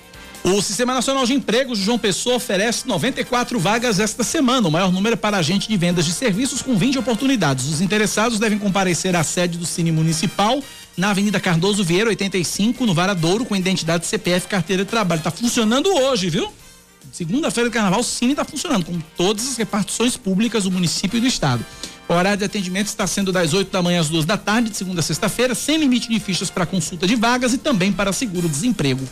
O Sistema Nacional de Empregos de João Pessoa oferece noventa e quatro vagas esta semana, o maior número para agente de vendas de serviços com vinte oportunidades. Os interessados devem comparecer à sede do Cine Municipal, na Avenida Cardoso Vieira, oitenta e cinco, no Varadouro, com identidade C P F, carteira de trabalho. Está funcionando hoje, viu? Segunda-feira do Carnaval, o Cine está funcionando, com todas as repartições públicas do município e do estado. O horário de atendimento está sendo das oito da manhã às duas da tarde, de segunda a sexta-feira, sem limite de fichas para consulta de vagas e também para seguro-desemprego.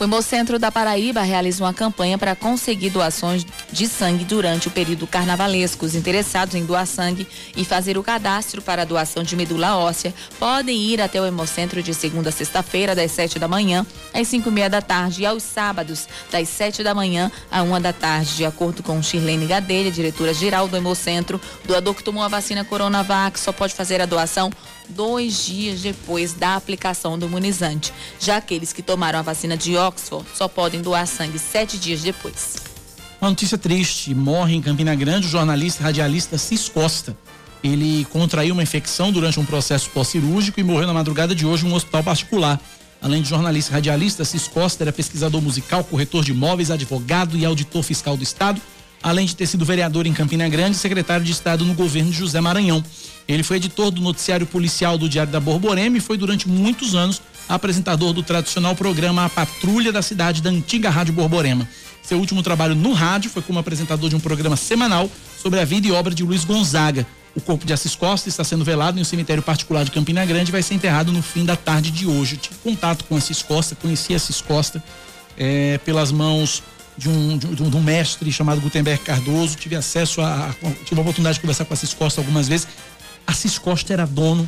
O Hemocentro da Paraíba realiza uma campanha para conseguir doações de sangue durante o período carnavalesco. Os interessados em doar sangue e fazer o cadastro para a doação de medula óssea podem ir até o Hemocentro de segunda a sexta-feira, das sete da manhã às cinco e meia da tarde e aos sábados, das sete da manhã à uma da tarde. De acordo com Shirlene Gadelha, diretora-geral do Hemocentro, o doador que tomou a vacina Coronavac só pode fazer a doação dois dias depois da aplicação do imunizante. Já aqueles que tomaram a vacina de Oxford só podem doar sangue sete dias depois. Uma notícia triste: morre em Campina Grande o jornalista e radialista Assis Costa. Ele contraiu uma infecção durante um processo pós-cirúrgico e morreu na madrugada de hoje em um hospital particular. Além de jornalista e radialista, Assis Costa era pesquisador musical, corretor de imóveis, advogado e auditor fiscal do estado, além de ter sido vereador em Campina Grande e secretário de Estado no governo de José Maranhão. Ele foi editor do noticiário policial do Diário da Borborema e foi durante muitos anos apresentador do tradicional programa A Patrulha da Cidade, da antiga Rádio Borborema. Seu último trabalho no rádio foi como apresentador de um programa semanal sobre a vida e obra de Luiz Gonzaga. O corpo de Assis Costa está sendo velado em um cemitério particular de Campina Grande e vai ser enterrado no fim da tarde de hoje. Eu tive contato com Assis Costa, conheci Assis Costa é, pelas mãos... De um, de, um, de um mestre chamado Gutenberg Cardoso. Tive acesso a, a tive a oportunidade de conversar com Assis Costa algumas vezes. Assis Costa era dono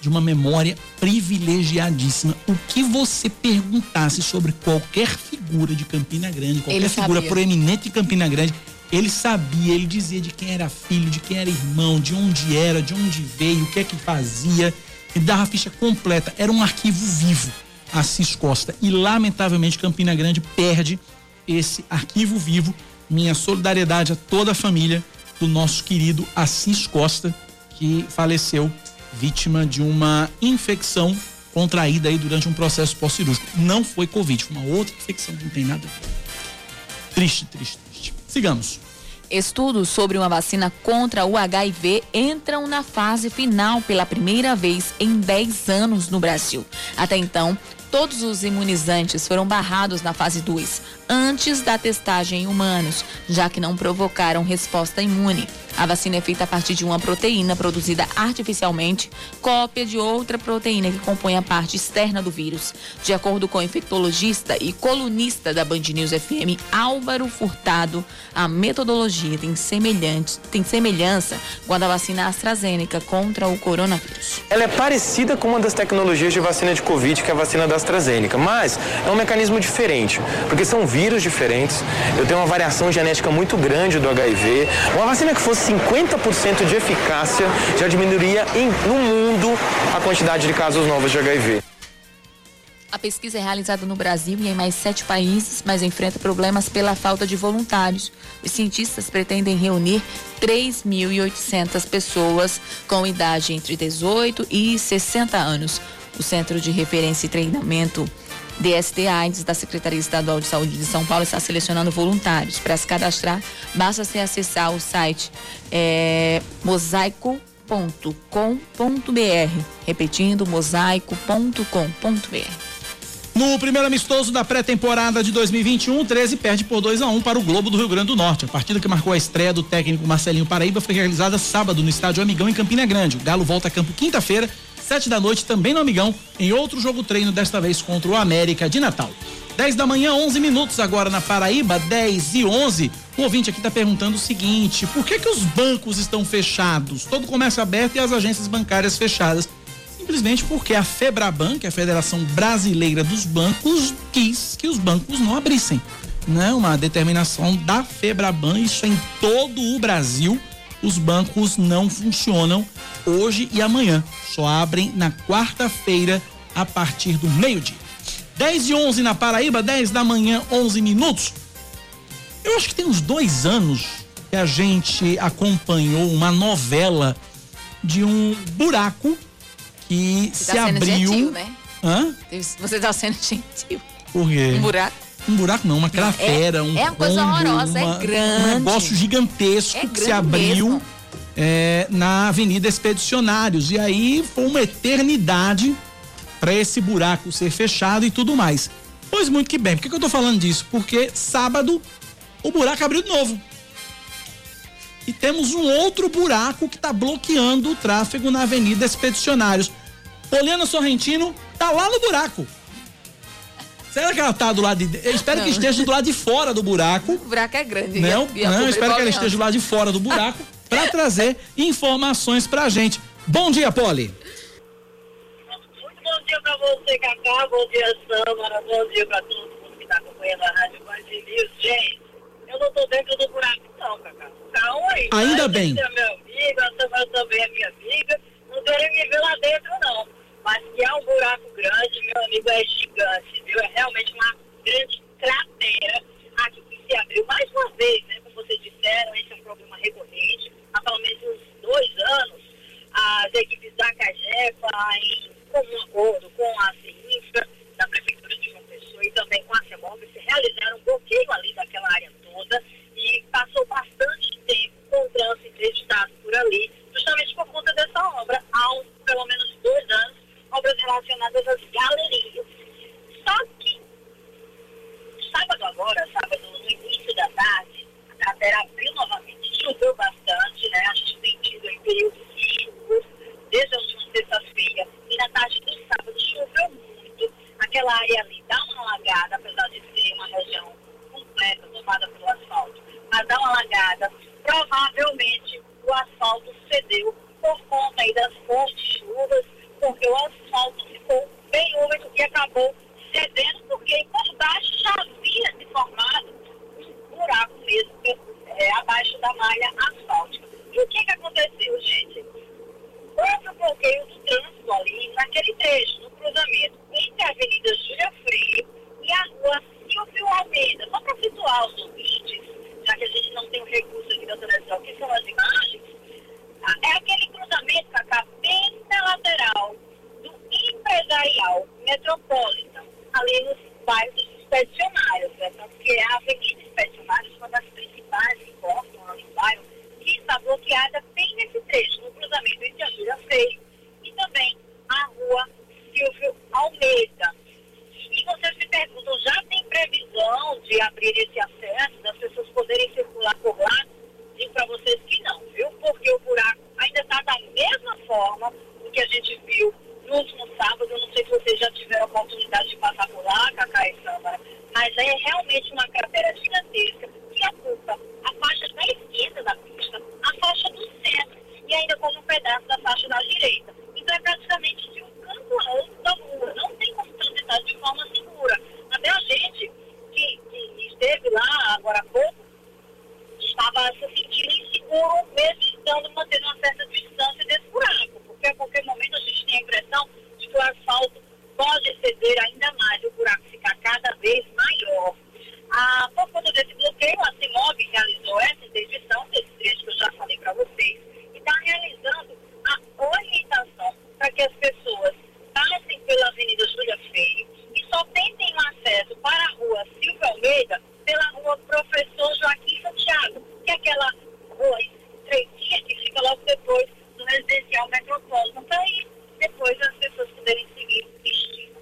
de uma memória privilegiadíssima. O que você perguntasse sobre qualquer figura de Campina Grande, qualquer figura proeminente de Campina Grande, ele sabia, ele dizia de quem era filho, de quem era irmão, de onde era, de onde veio, o que é que fazia. Ele dava a ficha completa. Era um arquivo vivo, Assis Costa. E lamentavelmente Campina Grande perde esse arquivo vivo. Minha solidariedade a toda a família do nosso querido Assis Costa, que faleceu vítima de uma infecção contraída aí durante um processo pós-cirúrgico. Não foi Covid, foi uma outra infecção, não tem nada. Triste, triste, triste. Sigamos. Estudos sobre uma vacina contra o H I V entram na fase final pela primeira vez em dez anos no Brasil. Até então, todos os imunizantes foram barrados na fase dois, antes da testagem em humanos, já que não provocaram resposta imune. A vacina é feita a partir de uma proteína produzida artificialmente, cópia de outra proteína que compõe a parte externa do vírus. De acordo com o infectologista e colunista da Band News F M, Álvaro Furtado, a metodologia tem, semelhante, tem semelhança com a da vacina AstraZeneca contra o coronavírus. Ela é parecida com uma das tecnologias de vacina de Covid, que é a vacina da AstraZeneca, mas é um mecanismo diferente, porque são vírus diferentes. Eu tenho uma variação genética muito grande do H I V. Uma vacina que fosse cinquenta por cento de eficácia já diminuiria em, no mundo a quantidade de casos novos de H I V. A pesquisa é realizada no Brasil e em mais sete países, mas enfrenta problemas pela falta de voluntários. Os cientistas pretendem reunir três mil e oitocentas pessoas com idade entre dezoito e sessenta anos. O Centro de Referência e Treinamento D S T AIDS da Secretaria Estadual de Saúde de São Paulo está selecionando voluntários. Para se cadastrar, basta se acessar o site é, mosaico ponto com ponto b r. Repetindo, mosaico ponto com ponto b r. No primeiro amistoso da pré-temporada de dois mil e vinte e um, treze perde por dois a um para o Globo do Rio Grande do Norte. A partida que marcou a estreia do técnico Marcelinho Paraíba foi realizada sábado no Estádio Amigão, em Campina Grande. O Galo volta a campo quinta-feira, sete da noite, também no Amigão, em outro jogo treino, desta vez contra o América de Natal. dez da manhã, onze minutos agora na Paraíba, dez e onze. O ouvinte aqui está perguntando o seguinte: por que que os bancos estão fechados? Todo o comércio aberto e as agências bancárias fechadas. Simplesmente porque a FEBRABAN, que é a Federação Brasileira dos Bancos, quis que os bancos não abrissem. Né? Uma determinação da FEBRABAN, isso é em todo o Brasil. Os bancos não funcionam hoje e amanhã. Só abrem na quarta-feira a partir do meio-dia. dez e onze na Paraíba, dez da manhã, onze minutos. Eu acho que tem uns dois anos que a gente acompanhou uma novela de um buraco que Você se tá sendo abriu. Gentil, né? Hã? Você está sendo gentil. Por quê? Um buraco. Um buraco não, uma cratera, é, um É uma coisa rombo, horrorosa, uma, é grande. Um negócio gigantesco é que se abriu é, na Avenida Expedicionários. E aí foi uma eternidade para esse buraco ser fechado e tudo mais. Pois muito que bem. Por que que eu tô falando disso? Porque sábado o buraco abriu de novo. E temos um outro buraco que tá bloqueando o tráfego na Avenida Expedicionários. Poliana Sorrentino tá lá no buraco. Será que ela tá do lado de... Eu espero não. que esteja do lado de fora do buraco. O buraco é grande. Não, eu não, espero que ela esteja do lado de fora do buraco para trazer informações pra gente. Bom dia, Poli. Muito bom dia pra você, Cacá. Bom dia, Sâmara. Bom dia pra todo mundo que tá acompanhando a Rádio Band News. Gente, eu não tô dentro do buraco não, Cacá. Calma aí. Ainda bem. Você é meu amigo, a Sâmara também é minha amiga. Não quero me ver lá dentro, não. Mas que é um buraco grande, meu amigo, é gigante, viu? É realmente uma grande cratera aqui que se abriu mais uma vez, né? Como vocês disseram, esse é um problema recorrente. Há pelo menos uns dois anos, as equipes da Cagepa, em comum acordo com a Sininfra, da Prefeitura de João Pessoa e também com a CEMOB, se realizaram um bloqueio ali daquela área toda e passou bastante tempo com o trânsito editado por ali, justamente por conta dessa obra, há um, pelo menos dois anos, obras relacionadas às galerias. Só que, sábado agora, sábado no início da tarde, a cratera abriu novamente, choveu bastante, né? A gente tem tido em períodos de chuvas, desde a última sexta-feira, e na tarde do sábado choveu muito. Aquela área ali dá uma alagada, apesar de ser uma região completa tomada pelo asfalto, mas dá uma alagada. Provavelmente o asfalto cedeu por conta aí das fortes chuvas, porque o asfalto ficou bem úmido e acabou cedendo, porque por baixo já havia se formado um buraco mesmo, é, abaixo da malha asfáltica. E o que que aconteceu, gente? Houve o bloqueio do trânsito ali, naquele trecho, no cruzamento entre a Avenida Júlia Freire e a Rua Silvio Almeida. Só para situar os ouvintes, já que a gente não tem o recurso aqui da televisão, que são as imagens, é aquele cruzamento, Cacá, bem na lateral do Empresarial Metropolitan, ali nos bairros Expedicionários, né? Porque a Avenida Expedicionários, uma das principais que cortam ali no bairro, que está bloqueada bem nesse trecho, no cruzamento entre a Júlia Freire e também a Rua Silvio Almeida. E vocês me perguntam, já tem previsão de abrir esse acesso, das pessoas poderem circular por lá? Digo para vocês que não, viu? Porque o buraco ainda está da mesma forma do que a gente viu no último sábado. Eu não sei se vocês já tiveram a oportunidade de passar por lá, Cacá e Sâmara, mas é realmente uma cratera gigantesca que ocupa a faixa da esquerda da pista, a faixa do centro e ainda como um pedaço da faixa da direita. Então é praticamente de um canto a outro da rua. Não tem como transitar de forma segura. Até a gente que, que esteve lá agora há pouco, estava se sentindo inseguro, mesmo estando mantendo uma certa distância desse buraco, porque a qualquer momento a gente tem a impressão de que o asfalto pode ceder ainda mais, o buraco fica cada vez maior. Ah, por conta desse bloqueio, a CEMOB realizou essa interdição desse trecho que eu já falei para vocês e está realizando a orientação para que as pessoas passem pela Avenida Júlia Freire e só tentem um acesso para a Rua Silvio Almeida pela Rua Professor Joaquim Santiago, que é aquela rua estreitinha que fica logo depois do Residencial Metropolitano, para aí depois as pessoas poderem seguir o destino.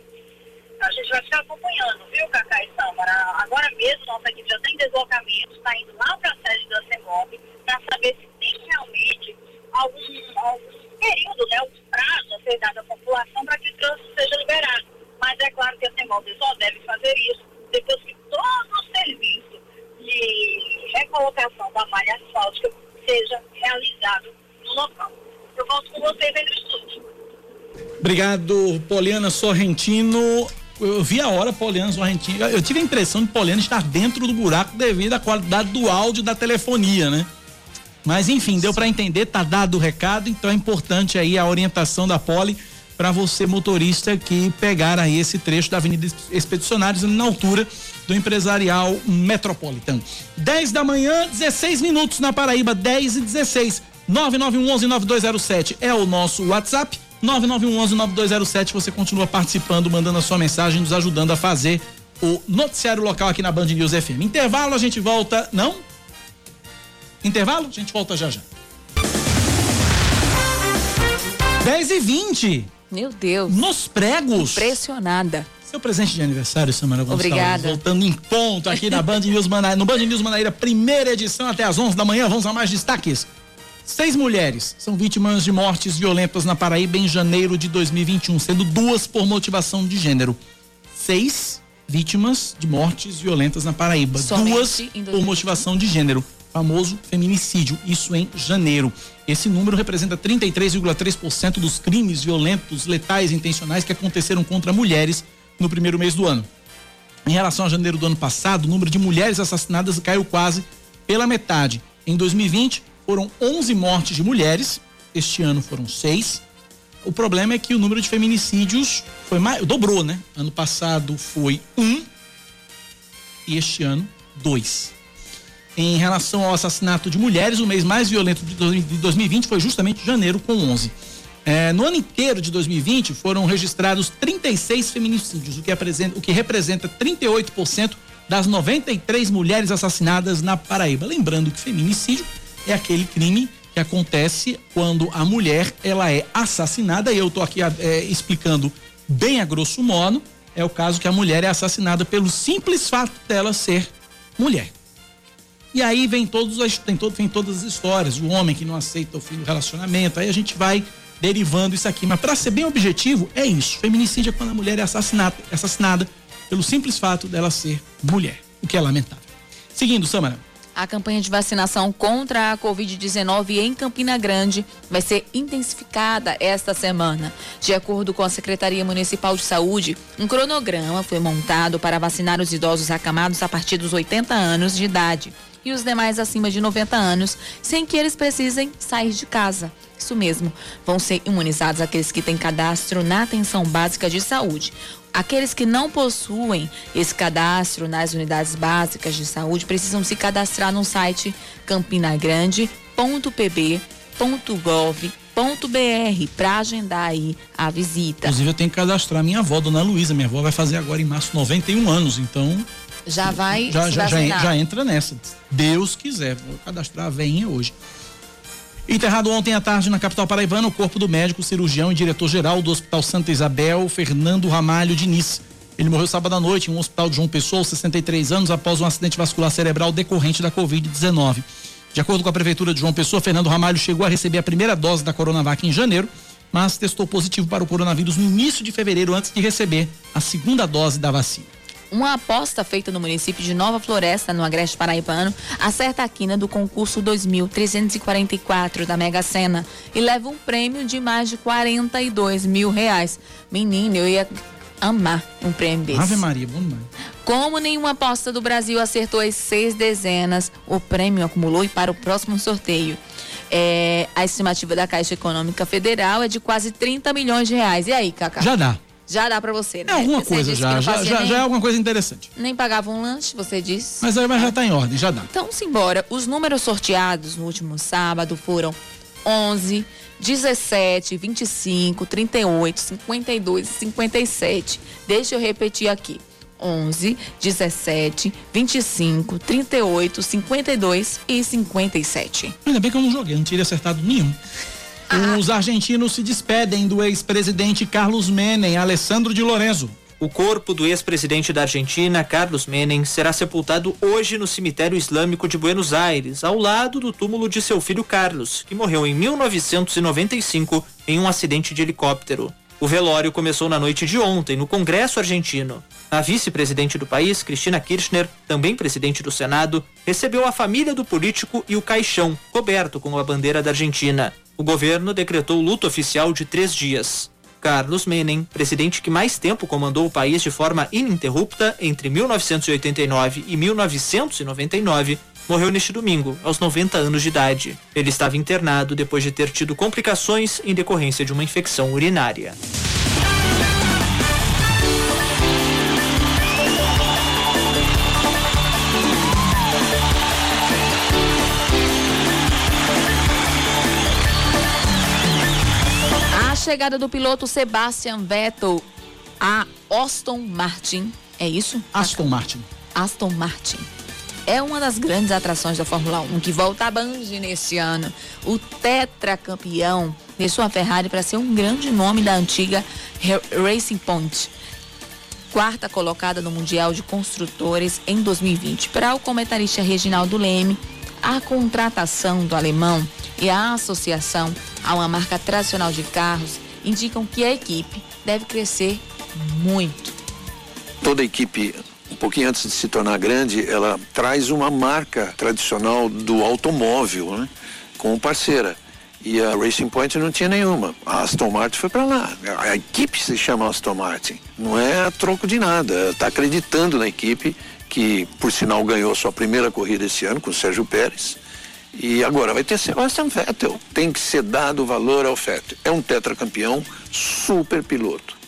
A gente vai ficar acompanhando, viu, Cacá e Sâmara? Agora mesmo, nossa equipe já tem deslocamento, está indo lá para a sede da CEMOB para saber se tem realmente algum, algum período, né, algum prazo a ser ser dado à população para que o trânsito seja liberado. Mas é claro que a CEMOB só deve fazer isso depois que todo o serviço de recolocação da malha asfáltica seja realizado no local. Eu volto com vocês dentro do estúdio. Obrigado, Poliana Sorrentino. Eu vi a hora, Poliana Sorrentino. Eu tive a impressão de Poliana estar dentro do buraco devido à qualidade do áudio da telefonia, né? Mas enfim, deu para entender, tá dado o recado, então é importante aí a orientação da Poli para você, motorista, que pegar aí esse trecho da Avenida Expedicionários na altura do Empresarial Metropolitano. dez da manhã, dezesseis minutos na Paraíba, dez e dezesseis. nove nove um um um nove dois zero sete é o nosso WhatsApp. nove nove um um um nove dois zero sete, você continua participando, mandando a sua mensagem, nos ajudando a fazer o noticiário local aqui na Band News F M. Intervalo, a gente volta, não? Intervalo? A gente volta já já. dez e vinte. Meu Deus. Nos pregos. Impressionada. Seu presente de aniversário, Sâmara Gonçalves. Obrigada. Voltando em ponto aqui na Band News Manaíra, no Band News Manaíra, primeira edição até às onze da manhã. Vamos a mais destaques. Seis mulheres são vítimas de mortes violentas na Paraíba em janeiro de dois mil e vinte e um, sendo duas por motivação de gênero. Seis vítimas de mortes violentas na Paraíba. Somente duas por motivação de gênero. Famoso feminicídio, isso em janeiro. Esse número representa trinta e três vírgula três por cento dos crimes violentos, letais e intencionais que aconteceram contra mulheres no primeiro mês do ano. Em relação a janeiro do ano passado, o número de mulheres assassinadas caiu quase pela metade. Em dois mil e vinte, foram onze mortes de mulheres, este ano foram seis. O problema é que o número de feminicídios foi mais, dobrou, né? Ano passado foi um e este ano dois. Em relação ao assassinato de mulheres, o mês mais violento de dois mil e vinte foi justamente janeiro, com onze. É, no ano inteiro de dois mil e vinte, foram registrados trinta e seis feminicídios, o que, apresenta, o que representa trinta e oito por cento das noventa e três mulheres assassinadas na Paraíba. Lembrando que feminicídio é aquele crime que acontece quando a mulher ela é assassinada, e eu estou aqui é, explicando bem a grosso modo, é o caso que a mulher é assassinada pelo simples fato dela ser mulher. E aí vem, todos, tem todo, vem todas as histórias, o homem que não aceita o fim do relacionamento, aí a gente vai derivando isso aqui. Mas para ser bem objetivo, é isso. Feminicídio é quando a mulher é assassinada, assassinada pelo simples fato dela ser mulher, o que é lamentável. Seguindo, Sâmara. A campanha de vacinação contra a covid dezenove em Campina Grande vai ser intensificada esta semana. De acordo com a Secretaria Municipal de Saúde, um cronograma foi montado para vacinar os idosos acamados a partir dos oitenta anos de idade e os demais acima de noventa anos, sem que eles precisem sair de casa. Isso mesmo, vão ser imunizados aqueles que têm cadastro na atenção básica de saúde. Aqueles que não possuem esse cadastro nas unidades básicas de saúde precisam se cadastrar no site campina grande ponto p b ponto gov ponto br para agendar aí a visita. Inclusive eu tenho que cadastrar minha avó, dona Luísa. Minha avó vai fazer agora em março noventa e um anos, então... Já vai já, se já, já, já entra nessa, Deus quiser. Vou cadastrar a veinha hoje. Enterrado ontem à tarde na capital paraibana, o corpo do médico, cirurgião e diretor-geral do Hospital Santa Isabel, Fernando Ramalho Diniz. Ele morreu sábado à noite em um hospital de João Pessoa, sessenta e três anos, após um acidente vascular cerebral decorrente da covid dezenove. De acordo com a prefeitura de João Pessoa, Fernando Ramalho chegou a receber a primeira dose da Coronavac em janeiro, mas testou positivo para o coronavírus no início de fevereiro, antes de receber a segunda dose da vacina. Uma aposta feita no município de Nova Floresta, no Agreste Paraibano, acerta a quina do concurso dois mil trezentos e quarenta e quatro da Mega Sena e leva um prêmio de mais de quarenta e dois mil reais. Menino, eu ia amar um prêmio desse. Ave Maria, bom demais. Como nenhuma aposta do Brasil acertou as seis dezenas, o prêmio acumulou e para o próximo sorteio. É, a estimativa da Caixa Econômica Federal é de quase trinta milhões de reais. E aí, Cacá? Já dá. Já dá pra você, né? É alguma você coisa já, já, já, nem, já é alguma coisa interessante. Nem pagava um lanche, você disse. Mas, aí, mas já tá em ordem, já dá. Então, simbora. Os números sorteados no último sábado foram onze, dezessete, vinte e cinco, trinta e oito, cinquenta e dois, cinquenta e sete. Deixa eu repetir aqui. onze, dezessete, vinte e cinco, trinta e oito, cinquenta e dois e cinquenta e sete. Ainda bem que eu não joguei, não tinha acertado nenhum. Os argentinos se despedem do ex-presidente Carlos Menem. Alessandro de Lorenzo O corpo do ex-presidente da Argentina, Carlos Menem, será sepultado hoje no cemitério islâmico de Buenos Aires, ao lado do túmulo de seu filho Carlos, que morreu em mil novecentos e noventa e cinco em um acidente de helicóptero. O velório começou na noite de ontem, no Congresso argentino. A vice-presidente do país, Cristina Kirchner, também presidente do Senado, recebeu a família do político e o caixão, coberto com a bandeira da Argentina. O governo decretou luto oficial de três dias. Carlos Menem, presidente que mais tempo comandou o país de forma ininterrupta entre mil novecentos e oitenta e nove e mil novecentos e noventa e nove, morreu neste domingo, aos noventa anos de idade. Ele estava internado depois de ter tido complicações em decorrência de uma infecção urinária. A chegada do piloto Sebastian Vettel a Aston Martin, é isso? Aston Martin. Aston Martin. É uma das grandes atrações da Fórmula um, que volta à Band neste ano. O tetracampeão deixou a Ferrari para ser um grande nome da antiga Racing Point, quarta colocada no Mundial de Construtores em dois mil e vinte. Para o comentarista Reginaldo Leme, a contratação do alemão e a associação a uma marca tradicional de carros indicam que a equipe deve crescer muito. Toda a equipe, um pouquinho antes de se tornar grande, ela traz uma marca tradicional do automóvel, né, como parceira. E a Racing Point não tinha nenhuma. A Aston Martin foi para lá. A equipe se chama Aston Martin. Não é a troco de nada. Está acreditando na equipe, que por sinal ganhou sua primeira corrida esse ano com o Sérgio Pérez. E agora vai ter Sebastian Vettel. Tem que ser dado valor ao Vettel. É um tetracampeão, super piloto.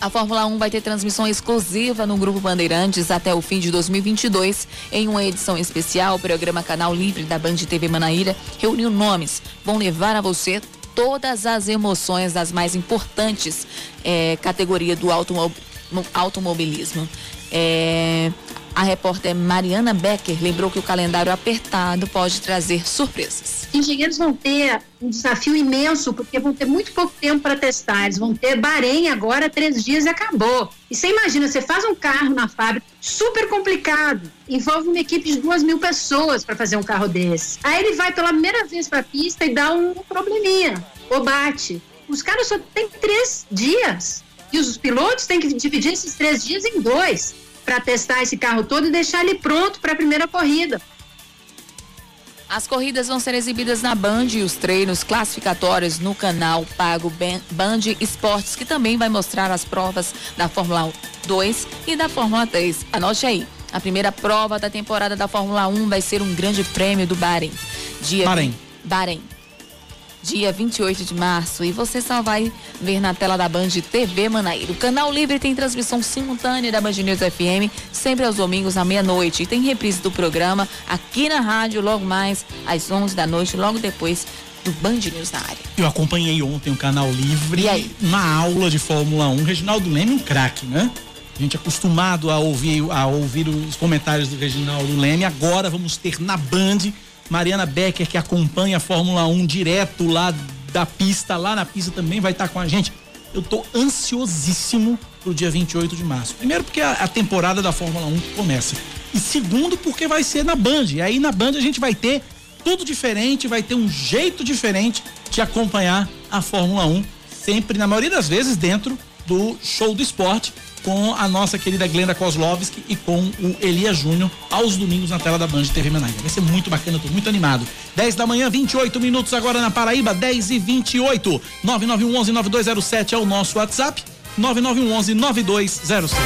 A Fórmula um vai ter transmissão exclusiva no Grupo Bandeirantes até o fim de dois mil e vinte e dois. Em uma edição especial, o programa Canal Livre da Band T V Manaíra reuniu nomes. Vão levar a você todas as emoções das mais importantes eh, categorias do automo- automobilismo. É... A repórter Mariana Becker lembrou que o calendário apertado pode trazer surpresas. Os engenheiros vão ter um desafio imenso, porque vão ter muito pouco tempo para testar. Eles vão ter Bahrein agora, três dias e acabou. E você imagina, você faz um carro na fábrica, super complicado, envolve uma equipe de duas mil pessoas para fazer um carro desse. Aí ele vai pela primeira vez para a pista e dá um probleminha, ou bate. Os caras só têm três dias, e os pilotos têm que dividir esses três dias em dois, para testar esse carro todo e deixar ele pronto para a primeira corrida. As corridas vão ser exibidas na Band e os treinos classificatórios no canal pago Band Esportes, que também vai mostrar as provas da Fórmula dois e da Fórmula três. Anote aí, a primeira prova da temporada da Fórmula um vai ser um grande prêmio do Bahrein. Dia Bahrein. Bahrein. Dia vinte e oito de março, e você só vai ver na tela da Band T V Manaíra. O Canal Livre tem transmissão simultânea da Band News F M, sempre aos domingos à meia-noite. E tem reprise do programa aqui na rádio, logo mais às onze da noite, logo depois do Band News na área. Eu acompanhei ontem o Canal Livre. E aí? Uma aula de Fórmula um. Reginaldo Leme é um craque, né? A gente é acostumado a ouvir, a ouvir os comentários do Reginaldo Leme. Agora vamos ter na Band... Mariana Becker, que acompanha a Fórmula um direto lá da pista, lá na pista também vai estar com a gente. Eu tô ansiosíssimo pro dia vinte e oito de março. Primeiro porque a, a temporada da Fórmula um começa. E segundo porque vai ser na Band. E aí na Band a gente vai ter tudo diferente, vai ter um jeito diferente de acompanhar a Fórmula um, sempre, na maioria das vezes, dentro do Show do Esporte, com a nossa querida Glenda Kozlovski e com o Elia Júnior, aos domingos na tela da Band T V Manaíra. Vai ser muito bacana, tô muito animado. dez da manhã, vinte e oito minutos agora na Paraíba, dez e vinte e oito. nove nove um um, nove dois zero sete é o nosso WhatsApp, nove nove um um, nove dois zero sete.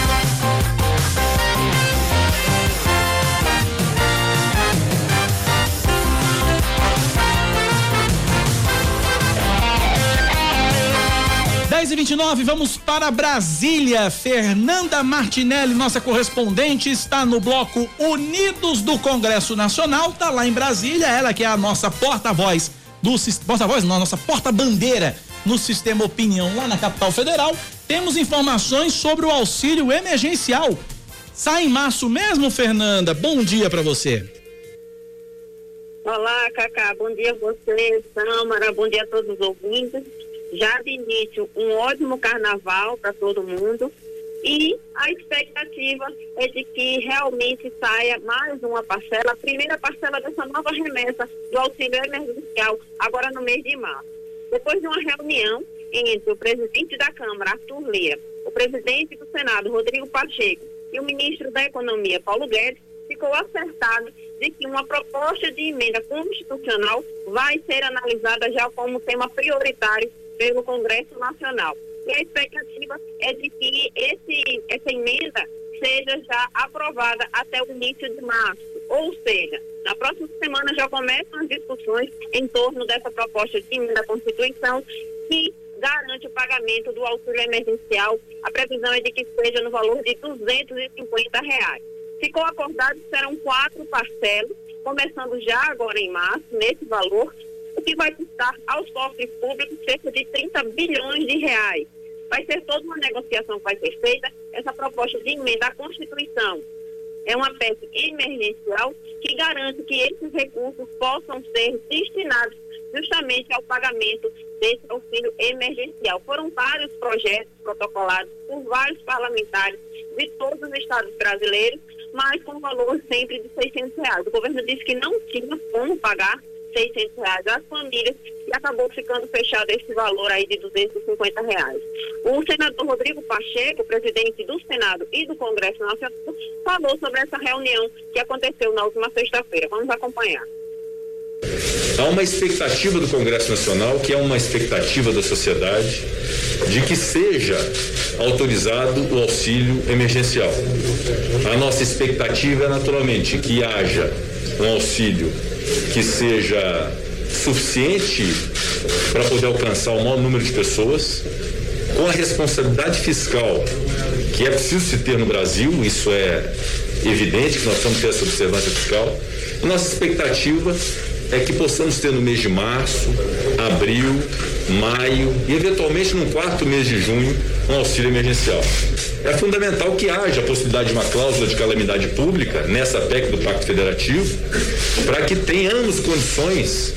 dez e vinte e nove, vamos para Brasília. Fernanda Martinelli, nossa correspondente, está no bloco Unidos do Congresso Nacional, tá lá em Brasília, ela que é a nossa porta-voz do porta-voz, não, a nossa porta-bandeira no sistema opinião lá na capital federal. Temos informações sobre o auxílio emergencial. Sai em março mesmo, Fernanda? Bom dia para você. Olá, Cacá, bom dia a você, Sâmara, bom dia a todos os ouvintes. já de início, um ótimo carnaval para todo mundo, e a expectativa é de que realmente saia mais uma parcela, a primeira parcela dessa nova remessa do auxílio emergencial, agora no mês de março. Depois de uma reunião entre o presidente da Câmara, Arthur Lira, o presidente do Senado, Rodrigo Pacheco, e o ministro da Economia, Paulo Guedes, ficou acertado de que uma proposta de emenda constitucional vai ser analisada já como tema prioritário pelo Congresso Nacional. E a expectativa é de que esse, essa emenda seja já aprovada até o início de março. Ou seja, na próxima semana já começam as discussões em torno dessa proposta de emenda à Constituição que garante o pagamento do auxílio emergencial. A previsão é de que seja no valor de duzentos e cinquenta reais. Ficou acordado que serão quatro parcelas, começando já agora em março, nesse valor, o que vai custar aos cofres públicos cerca de trinta bilhões de reais. Vai ser toda uma negociação que vai ser feita, essa proposta de emenda à Constituição. É uma peça emergencial que garante que esses recursos possam ser destinados justamente ao pagamento desse auxílio emergencial. Foram vários projetos protocolados por vários parlamentares de todos os estados brasileiros, mas com valor sempre de seiscentos reais. O governo disse que não tinha como pagar seiscentos reais às famílias e acabou ficando fechado esse valor aí de duzentos e cinquenta reais. O senador Rodrigo Pacheco, presidente do Senado e do Congresso Nacional, falou sobre essa reunião que aconteceu na última sexta-feira. Vamos acompanhar. Há uma expectativa do Congresso Nacional, que é uma expectativa da sociedade, de que seja autorizado o auxílio emergencial. A nossa expectativa é, naturalmente, que haja um auxílio que seja suficiente para poder alcançar o maior número de pessoas, com a responsabilidade fiscal que é preciso se ter no Brasil. Isso é evidente que nós vamos ter essa observância fiscal. A nossa expectativa é que possamos ter no mês de março, abril, maio e eventualmente no quarto mês de junho um auxílio emergencial. É fundamental que haja a possibilidade de uma cláusula de calamidade pública nessa P E C do Pacto Federativo para que tenhamos condições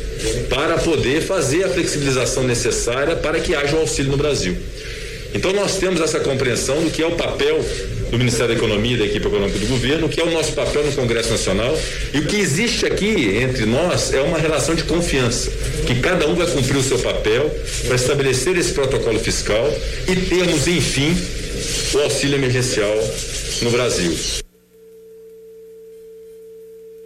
para poder fazer a flexibilização necessária para que haja o auxílio no Brasil. Então nós temos essa compreensão do que é o papel do Ministério da Economia e da equipe econômica do governo, que é o nosso papel no Congresso Nacional, e o que existe aqui entre nós é uma relação de confiança, que cada um vai cumprir o seu papel para estabelecer esse protocolo fiscal e termos, enfim, o auxílio emergencial no Brasil.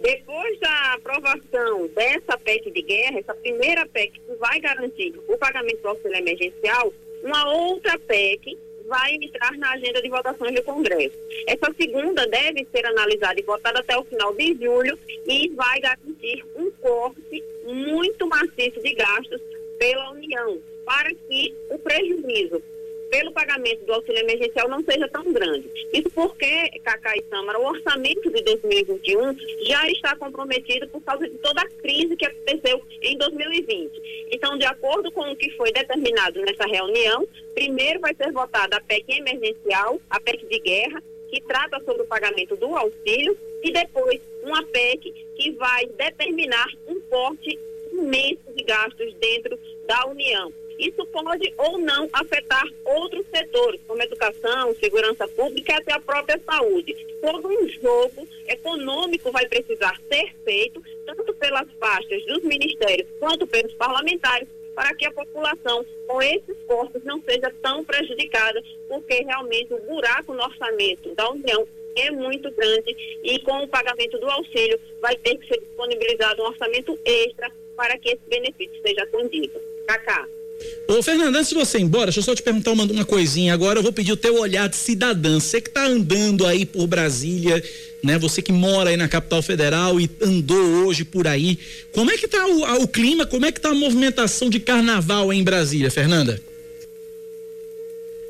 Depois da aprovação dessa P E C de guerra, essa primeira P E C que vai garantir o pagamento do auxílio emergencial, uma outra P E C vai entrar na agenda de votações do Congresso. Essa segunda deve ser analisada e votada até o final de julho e vai garantir um corte muito maciço de gastos pela União, para que o prejuízo pelo pagamento do auxílio emergencial não seja tão grande. Isso porque, Cacá e Sâmara, o orçamento de dois mil e vinte e um já está comprometido por causa de toda a crise que aconteceu em dois mil e vinte. Então, de acordo com o que foi determinado nessa reunião, primeiro vai ser votada a P E C emergencial, a P E C de guerra, que trata sobre o pagamento do auxílio, e depois uma P E C que vai determinar um corte imenso de gastos dentro da União. Isso pode ou não afetar outros setores, como educação, segurança pública e até a própria saúde. Todo um jogo econômico vai precisar ser feito, tanto pelas pastas dos ministérios quanto pelos parlamentares, para que a população, com esses cortes, não seja tão prejudicada, porque realmente o buraco no orçamento da União é muito grande e com o pagamento do auxílio vai ter que ser disponibilizado um orçamento extra para que esse benefício seja atendido. Cacá. Ô, Fernanda, antes de você ir embora, deixa eu só te perguntar uma, uma coisinha agora. Eu vou pedir o teu olhar de cidadã. Você que está andando aí por Brasília, né? Você que mora aí na capital federal e andou hoje por aí, como é que está o, o clima, como é que está a movimentação de carnaval em Brasília, Fernanda?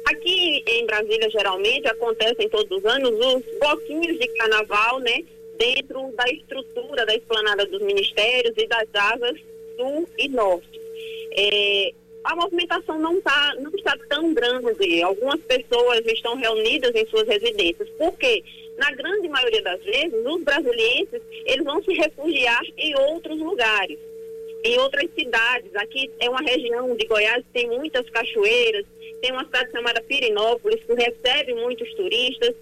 Aqui em Brasília, geralmente, acontecem todos os anos os bloquinhos de carnaval, né? Dentro da estrutura da esplanada dos ministérios e das asas sul e norte. É... A movimentação não, tá, não está tão grande. Algumas pessoas estão reunidas em suas residências, porque, na grande maioria das vezes, os brasileiros eles vão se refugiar em outros lugares. em outras cidades. Aqui é uma região de Goiás, tem muitas cachoeiras, tem uma cidade chamada Pirinópolis, que recebe muitos turistas.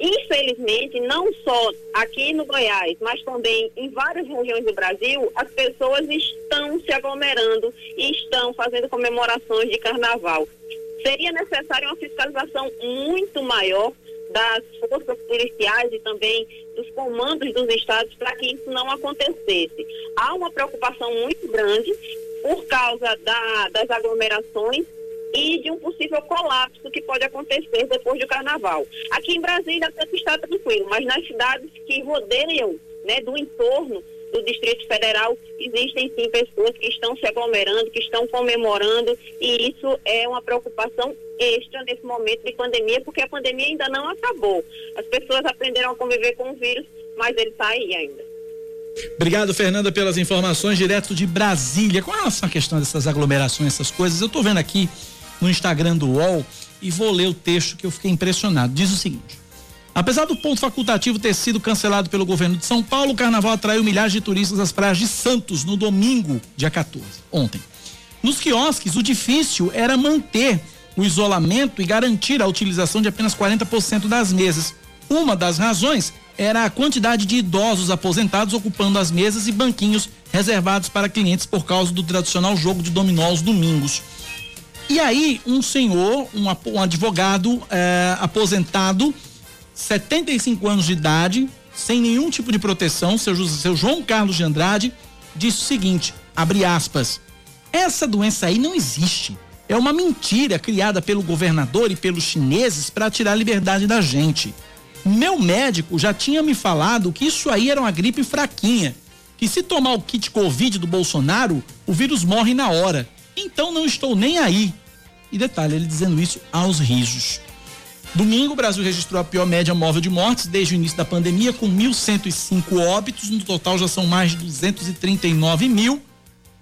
Infelizmente, não só aqui no Goiás, mas também em várias regiões do Brasil, as pessoas estão se aglomerando e estão fazendo comemorações de carnaval. Seria necessária uma fiscalização muito maior das forças policiais e também dos comandos dos estados para que isso não acontecesse. Há uma preocupação muito grande por causa da, das aglomerações e de um possível colapso que pode acontecer depois do carnaval. Aqui em Brasília até que está tranquilo, mas nas cidades que rodeiam, né, do entorno do Distrito Federal, existem sim pessoas que estão se aglomerando, que estão comemorando, e isso é uma preocupação extra nesse momento de pandemia, porque a pandemia ainda não acabou. As pessoas aprenderam a conviver com o vírus, mas ele está aí ainda. Obrigado, Fernanda, pelas informações direto de Brasília. Com relação à questão dessas aglomerações, essas coisas, eu estou vendo aqui no Instagram do U O L, e vou ler o texto que eu fiquei impressionado. Diz o seguinte: apesar do ponto facultativo ter sido cancelado pelo governo de São Paulo, o carnaval atraiu milhares de turistas às praias de Santos no domingo, dia quatorze, ontem. Nos quiosques, o difícil era manter o isolamento e garantir a utilização de apenas quarenta por cento das mesas. Uma das razões era a quantidade de idosos aposentados ocupando as mesas e banquinhos reservados para clientes por causa do tradicional jogo de dominó aos domingos. E aí, um senhor, um advogado eh, aposentado, setenta e cinco anos de idade, sem nenhum tipo de proteção, seu, seu João Carlos de Andrade, disse o seguinte, abre aspas, essa doença aí não existe. É uma mentira criada pelo governador e pelos chineses para tirar a liberdade da gente. Meu médico já tinha me falado que isso aí era uma gripe fraquinha, que se tomar o kit Covid do Bolsonaro, o vírus morre na hora. Então não estou nem aí. E detalhe, ele dizendo isso aos risos. Domingo, o Brasil registrou a pior média móvel de mortes desde o início da pandemia, com mil cento e cinco óbitos. No total já são mais de duzentos e trinta e nove mil.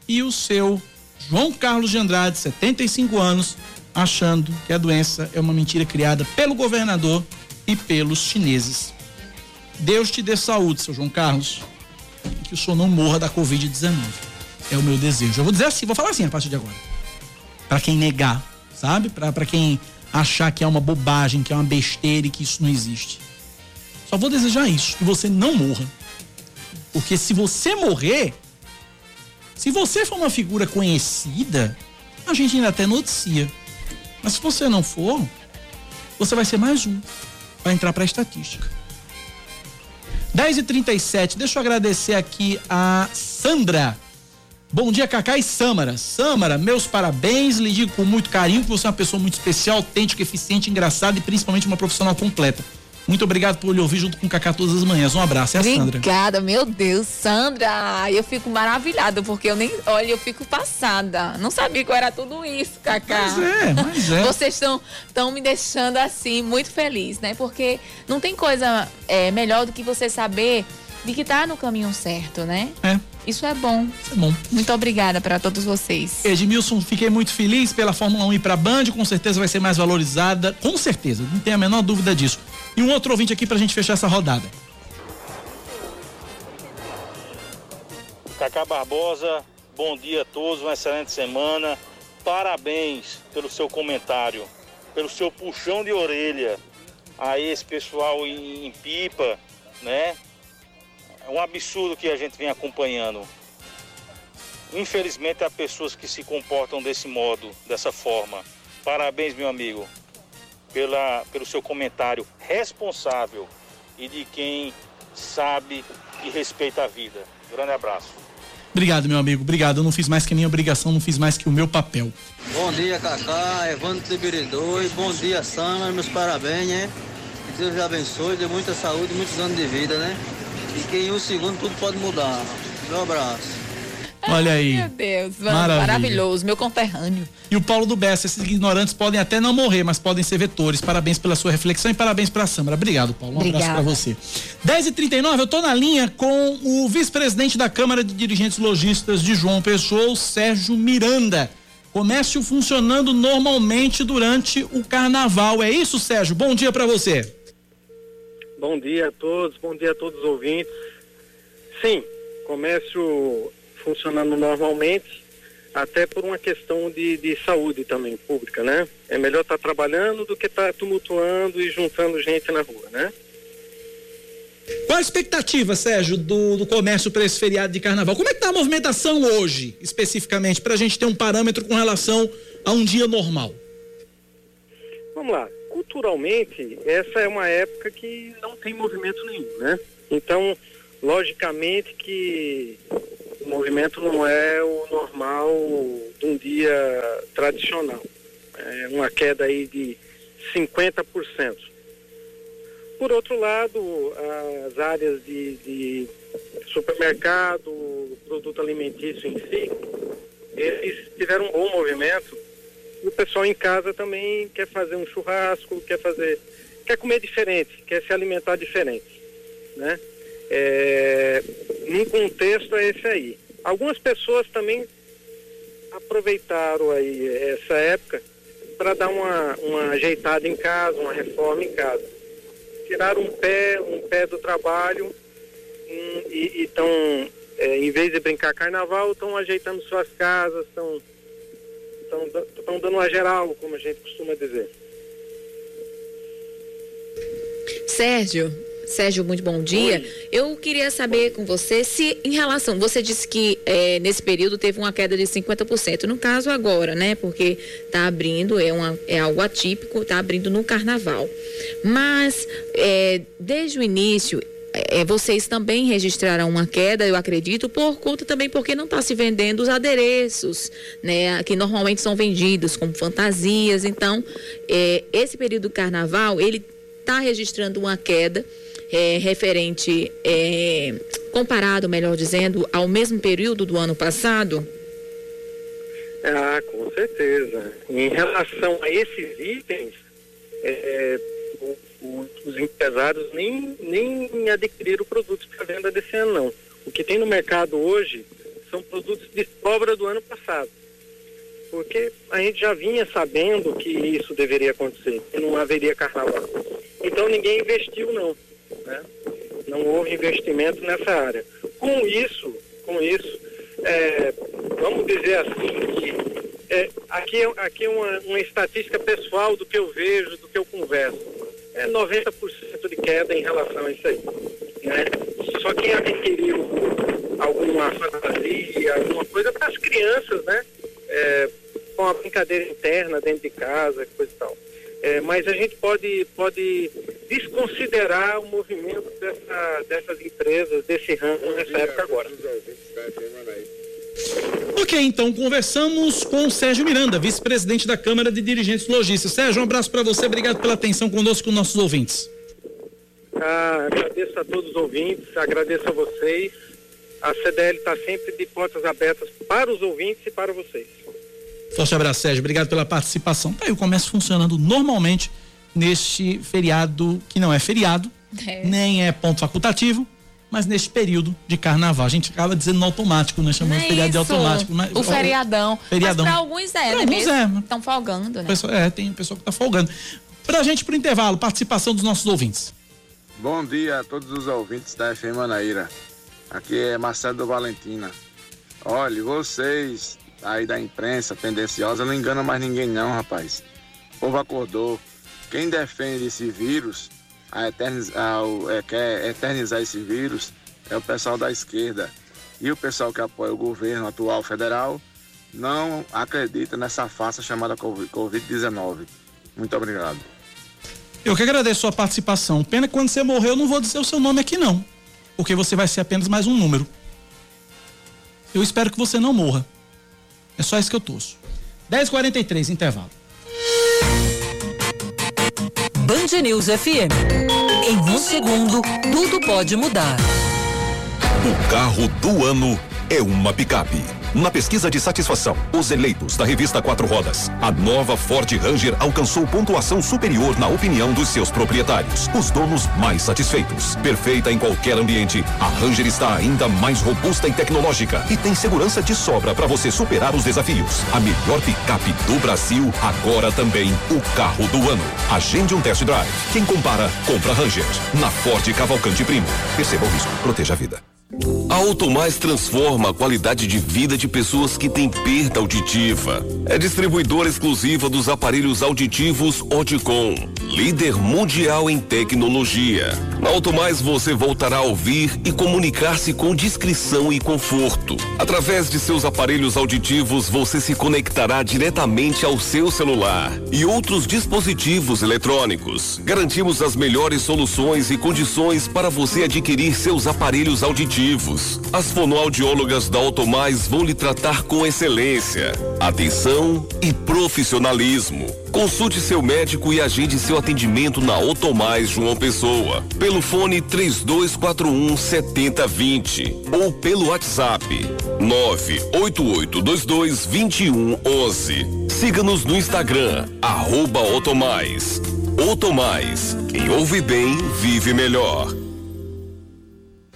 E o seu João Carlos de Andrade, setenta e cinco anos, achando que a doença é uma mentira criada pelo governador e pelos chineses. Deus te dê saúde, seu João Carlos. Que o senhor não morra da covid dezenove. É o meu desejo. Eu vou dizer assim, vou falar assim a partir de agora. Pra quem negar, sabe? Pra, pra quem achar que é uma bobagem, que é uma besteira e que isso não existe. Só vou desejar isso, que você não morra. Porque se você morrer, se você for uma figura conhecida, a gente ainda até noticia. Mas se você não for, você vai ser mais um. Vai entrar pra estatística. dez e trinta e sete, deixa eu agradecer aqui a Sandra. Bom dia, Cacá e Sâmara. Sâmara, meus parabéns, lhe digo com muito carinho que você é uma pessoa muito especial, autêntica, eficiente, engraçada e principalmente uma profissional completa. Muito obrigado por lhe ouvir junto com o Cacá todas as manhãs. Um abraço, é a Sandra. Obrigada, meu Deus, Sandra. Eu fico maravilhada, porque eu nem... Olha, eu fico passada. Não sabia que era tudo isso, Cacá. Mas é, mas é. Vocês estão tão me deixando assim, muito feliz, né? Porque não tem coisa é, melhor do que você saber de que tá no caminho certo, né? É. Isso é bom. Isso é bom. Muito obrigada para todos vocês. Edmilson, fiquei muito feliz pela Fórmula um ir para a Band, com certeza vai ser mais valorizada, com certeza, não tem a menor dúvida disso. E um outro ouvinte aqui para a gente fechar essa rodada. Cacá Barbosa, bom dia a todos, uma excelente semana. Parabéns pelo seu comentário, pelo seu puxão de orelha a esse pessoal em, em Pipa, né? É um absurdo que a gente vem acompanhando. Infelizmente, há pessoas que se comportam desse modo, dessa forma. Parabéns, meu amigo, pela, pelo seu comentário responsável e de quem sabe e respeita a vida. Grande abraço. Obrigado, meu amigo. Obrigado. Eu não fiz mais que a minha obrigação, não fiz mais que o meu papel. Bom dia, Cacá, Evandro Tiberidoi. Bom dia, Sâmara. Meus parabéns, né? Que Deus te abençoe, dê muita saúde e muitos anos de vida, né? E que em um segundo tudo pode mudar. Meu abraço. Olha aí. Meu Deus, maravilha. Maravilhoso, meu conterrâneo. E o Paulo do Bessa, esses ignorantes podem até não morrer, mas podem ser vetores. Parabéns pela sua reflexão e parabéns para a Sâmara. Obrigado, Paulo. Um Obrigada. Abraço para você. dez e trinta e nove, eu tô na linha com o vice-presidente da Câmara de Dirigentes Lojistas de João Pessoa, o Sérgio Miranda. Comércio funcionando normalmente durante o carnaval. É isso, Sérgio? Bom dia para você. Bom dia a todos, bom dia a todos os ouvintes. Sim, comércio funcionando normalmente, até por uma questão de, de saúde também, pública, né? É melhor estar tá trabalhando do que estar tá tumultuando e juntando gente na rua, né? Qual a expectativa, Sérgio, do, do comércio para esse feriado de carnaval? Como é que está a movimentação hoje, especificamente, para a gente ter um parâmetro com relação a um dia normal? Vamos lá. Culturalmente, essa é uma época que não tem movimento nenhum, né? Então, logicamente que o movimento não é o normal de um dia tradicional. É uma queda aí de cinquenta por cento. Por outro lado, as áreas de, de supermercado, produto alimentício em si, eles tiveram um bom movimento. E o pessoal em casa também quer fazer um churrasco, quer fazer, quer comer diferente, quer se alimentar diferente, né? É, num contexto é esse aí. Algumas pessoas também aproveitaram aí essa época para dar uma, uma ajeitada em casa, uma reforma em casa. Tiraram um pé, um pé do trabalho e estão, é, em vez de brincar carnaval, estão ajeitando suas casas, estão estão dando uma geral, como a gente costuma dizer. Sérgio... Sérgio, muito bom dia. Oi. Eu queria saber com você se, em relação, você disse que é, nesse período teve uma queda de cinquenta por cento, no caso agora, né? Porque está abrindo, é, uma, é algo atípico, está abrindo no carnaval. Mas, é, desde o início, é, vocês também registraram uma queda, eu acredito, por conta também porque não está se vendendo os adereços, né, que normalmente são vendidos como fantasias. Então, é, esse período do carnaval, ele está registrando uma queda, É, referente, é, comparado, melhor dizendo, ao mesmo período do ano passado? Ah, com certeza. Em relação a esses itens, é, o, o, os empresários nem, nem adquiriram produtos para venda desse ano, não. O que tem no mercado hoje são produtos de sobra do ano passado, porque a gente já vinha sabendo que isso deveria acontecer, que não haveria carnaval. Então ninguém investiu, não. Né? Não houve investimento nessa área. Com isso, com isso é, vamos dizer assim, que é, aqui, aqui é uma, uma estatística pessoal do que eu vejo, do que eu converso. É noventa por cento de queda em relação a isso aí, né? Só quem adquiriu alguma fantasia, alguma coisa para as crianças, né? É, com a brincadeira interna dentro de casa, coisa e tal. É, mas a gente pode, pode desconsiderar o movimento dessa, dessas empresas, desse ramo nessa época agora. Ok, então conversamos com o Sérgio Miranda, vice-presidente da Câmara de Dirigentes Lojistas. Sérgio, um abraço para você, obrigado pela atenção conosco, com nossos ouvintes. Ah, agradeço a todos os ouvintes, agradeço a vocês. A C D L está sempre de portas abertas para os ouvintes e para vocês. Forte abraço, Sérgio. Obrigado pela participação. Tá aí o comércio funcionando normalmente neste feriado, que não é feriado, é. nem é ponto facultativo, mas neste período de carnaval. A gente acaba dizendo no automático, né? Chamamos de feriado de automático. Mas, o feriadão. feriadão. Mas para alguns é, pra né? Alguns é. Estão folgando, né? Pessoa, é, tem pessoal que está folgando. Pra gente, pro intervalo, participação dos nossos ouvintes. Bom dia a todos os ouvintes da F M Manaíra. Aqui é Marcelo do Valentina. Olha, vocês aí da imprensa tendenciosa não engana mais ninguém não, rapaz. O povo acordou. Quem defende esse vírus, a eternizar, a, é, quer eternizar esse vírus, é o pessoal da esquerda. E o pessoal que apoia o governo atual federal não acredita nessa farsa chamada covid dezenove. Muito obrigado. Eu que agradeço a sua participação. Pena que quando você morrer eu não vou dizer o seu nome aqui não, porque você vai ser apenas mais um número. Eu espero que você não morra. É só isso que eu torço. dez e quarenta e três, intervalo. Band News F M. Em um segundo, tudo pode mudar. O carro do ano é uma picape. Na pesquisa de satisfação, os eleitos da revista Quatro Rodas, a nova Ford Ranger alcançou pontuação superior na opinião dos seus proprietários, os donos mais satisfeitos. Perfeita em qualquer ambiente, a Ranger está ainda mais robusta e tecnológica e tem segurança de sobra para você superar os desafios. A melhor picape do Brasil, agora também o carro do ano. Agende um test drive. Quem compara, compra Ranger. Na Ford Cavalcante Primo. Perceba o risco, proteja a vida. A Automais transforma a qualidade de vida de pessoas que têm perda auditiva. É distribuidora exclusiva dos aparelhos auditivos Oticon, líder mundial em tecnologia. Na Automais você voltará a ouvir e comunicar-se com discrição e conforto. Através de seus aparelhos auditivos você se conectará diretamente ao seu celular e outros dispositivos eletrônicos. Garantimos as melhores soluções e condições para você adquirir seus aparelhos auditivos. As fonoaudiólogas da Automais vão lhe tratar com excelência, atenção e profissionalismo. Consulte seu médico e agende seu atendimento na Automais João Pessoa, pelo fone trinta e dois quarenta e um, setenta e vinte ou pelo WhatsApp nove oito oito dois dois, vinte e um onze. Siga-nos no Instagram, arroba Automais. Automais, quem ouve bem, vive melhor.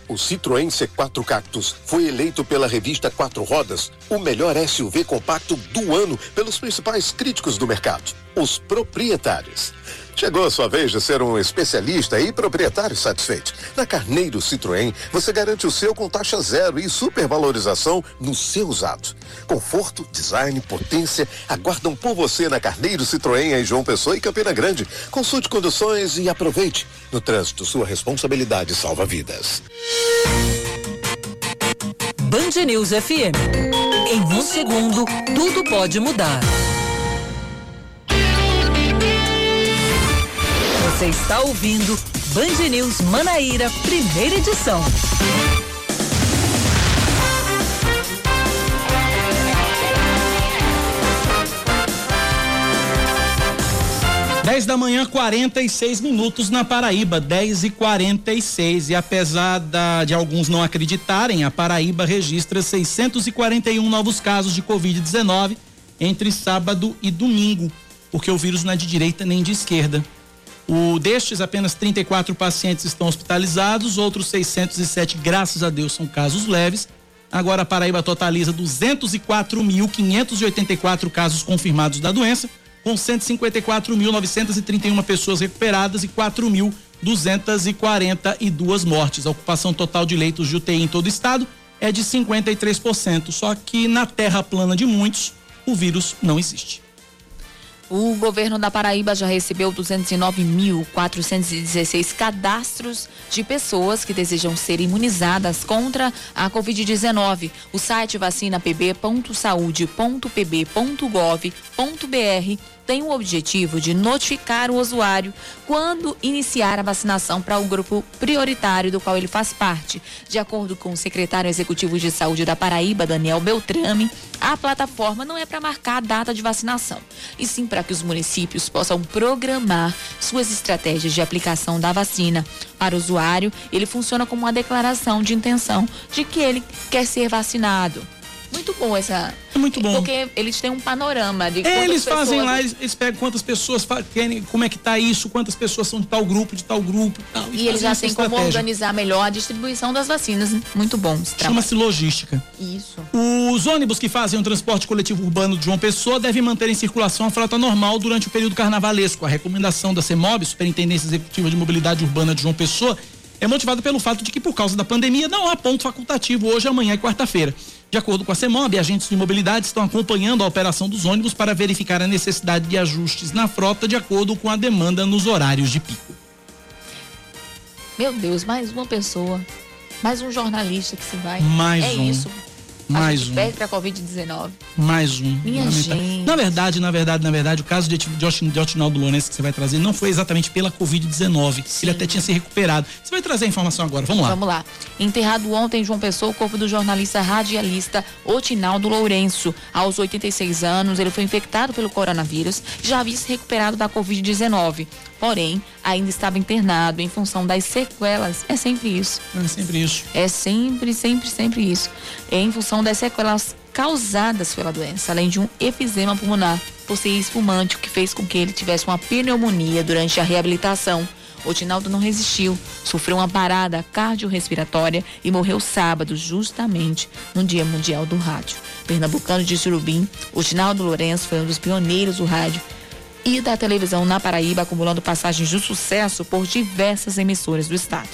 O Citroën C quatro Cactus foi eleito pela revista Quatro Rodas o melhor S U V compacto do ano pelos principais críticos do mercado, os proprietários. Chegou a sua vez de ser um especialista e proprietário satisfeito. Na Carneiro Citroën, você garante o seu com taxa zero e supervalorização no seu usado. Conforto, design, potência aguardam por você na Carneiro Citroën em João Pessoa e Campina Grande. Consulte condições e aproveite. No trânsito, sua responsabilidade salva vidas. Band News F M. Em um segundo, tudo pode mudar. Você está ouvindo Band News Manaíra, primeira edição. dez da manhã, quarenta e seis minutos na Paraíba, dez e quarenta e seis. E apesar da, de alguns não acreditarem, a Paraíba registra seiscentos e quarenta e um novos casos de covid dezenove entre sábado e domingo, porque o vírus não é de direita nem de esquerda. O destes, apenas trinta e quatro pacientes estão hospitalizados, outros seiscentos e sete, graças a Deus, são casos leves. Agora a Paraíba totaliza duzentos e quatro mil, quinhentos e oitenta e quatro casos confirmados da doença, com cento e cinquenta e quatro mil, novecentos e trinta e um pessoas recuperadas e quatro mil, duzentos e quarenta e duas mortes. A ocupação total de leitos de U T I em todo o estado é de cinquenta e três por cento, só que na terra plana de muitos, o vírus não existe. O governo da Paraíba já recebeu duzentos e nove mil, quatrocentos e dezesseis cadastros de pessoas que desejam ser imunizadas contra a covid dezenove. O site vacina p b ponto saúde ponto p b ponto gov ponto b r tem o objetivo de notificar o usuário quando iniciar a vacinação para o grupo prioritário do qual ele faz parte. De acordo com o secretário executivo de saúde da Paraíba, Daniel Beltrame, a plataforma não é para marcar a data de vacinação, e sim para que os municípios possam programar suas estratégias de aplicação da vacina. Para o usuário, ele funciona como uma declaração de intenção de que ele quer ser vacinado. Muito bom essa... É muito bom. Porque eles têm um panorama de quantas Eles pessoas... fazem lá, eles, eles pegam quantas pessoas querem, como é que tá isso, quantas pessoas são de tal grupo, de tal grupo. Tal, e eles já têm como organizar melhor a distribuição das vacinas. Muito bom. Chama-se logística. Isso. Os ônibus que fazem o transporte coletivo urbano de João Pessoa devem manter em circulação a frota normal durante o período carnavalesco. A recomendação da CEMOB, Superintendência Executiva de Mobilidade Urbana de João Pessoa, é motivado pelo fato de que, por causa da pandemia, não há ponto facultativo hoje, amanhã e quarta-feira. De acordo com a CEMOB, agentes de mobilidade estão acompanhando a operação dos ônibus para verificar a necessidade de ajustes na frota de acordo com a demanda nos horários de pico. Meu Deus, mais uma pessoa, mais um jornalista que se vai. Mais um. É isso. Mais um. Perde para a covid dezenove. Mais um. Minha gente. Na verdade, na verdade, na verdade, o caso de, de, de Otinaldo Lourenço que você vai trazer não foi exatamente pela covid dezenove. Ele até tinha se recuperado. Você vai trazer a informação agora. Vamos lá. Vamos lá. Enterrado ontem em João Pessoa, o corpo do jornalista radialista Otinaldo Lourenço. Aos oitenta e seis anos, ele foi infectado pelo coronavírus e já havia se recuperado da covid dezenove. Porém, ainda estava internado em função das sequelas. É sempre isso. É sempre isso. É sempre, sempre, sempre isso. Em função das sequelas causadas pela doença, além de um efizema pulmonar por ser espumante, o que fez com que ele tivesse uma pneumonia durante a reabilitação. Otinaldo não resistiu, sofreu uma parada cardiorrespiratória e morreu sábado, justamente no Dia Mundial do Rádio. Pernambucano de Surubim, Otinaldo Lourenço foi um dos pioneiros do rádio e da televisão na Paraíba, acumulando passagens de sucesso por diversas emissoras do estado.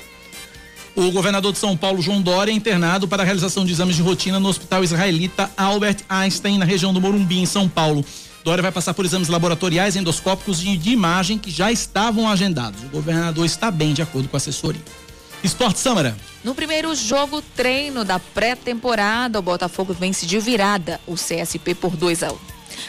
O governador de São Paulo, João Dória, é internado para a realização de exames de rotina no Hospital Israelita Albert Einstein, na região do Morumbi, em São Paulo. Dória vai passar por exames laboratoriais, endoscópicos e de imagem que já estavam agendados. O governador está bem, de acordo com a assessoria. Esporte, Sâmara. No primeiro jogo treino da pré-temporada, o Botafogo vence de virada o C S P por dois a um.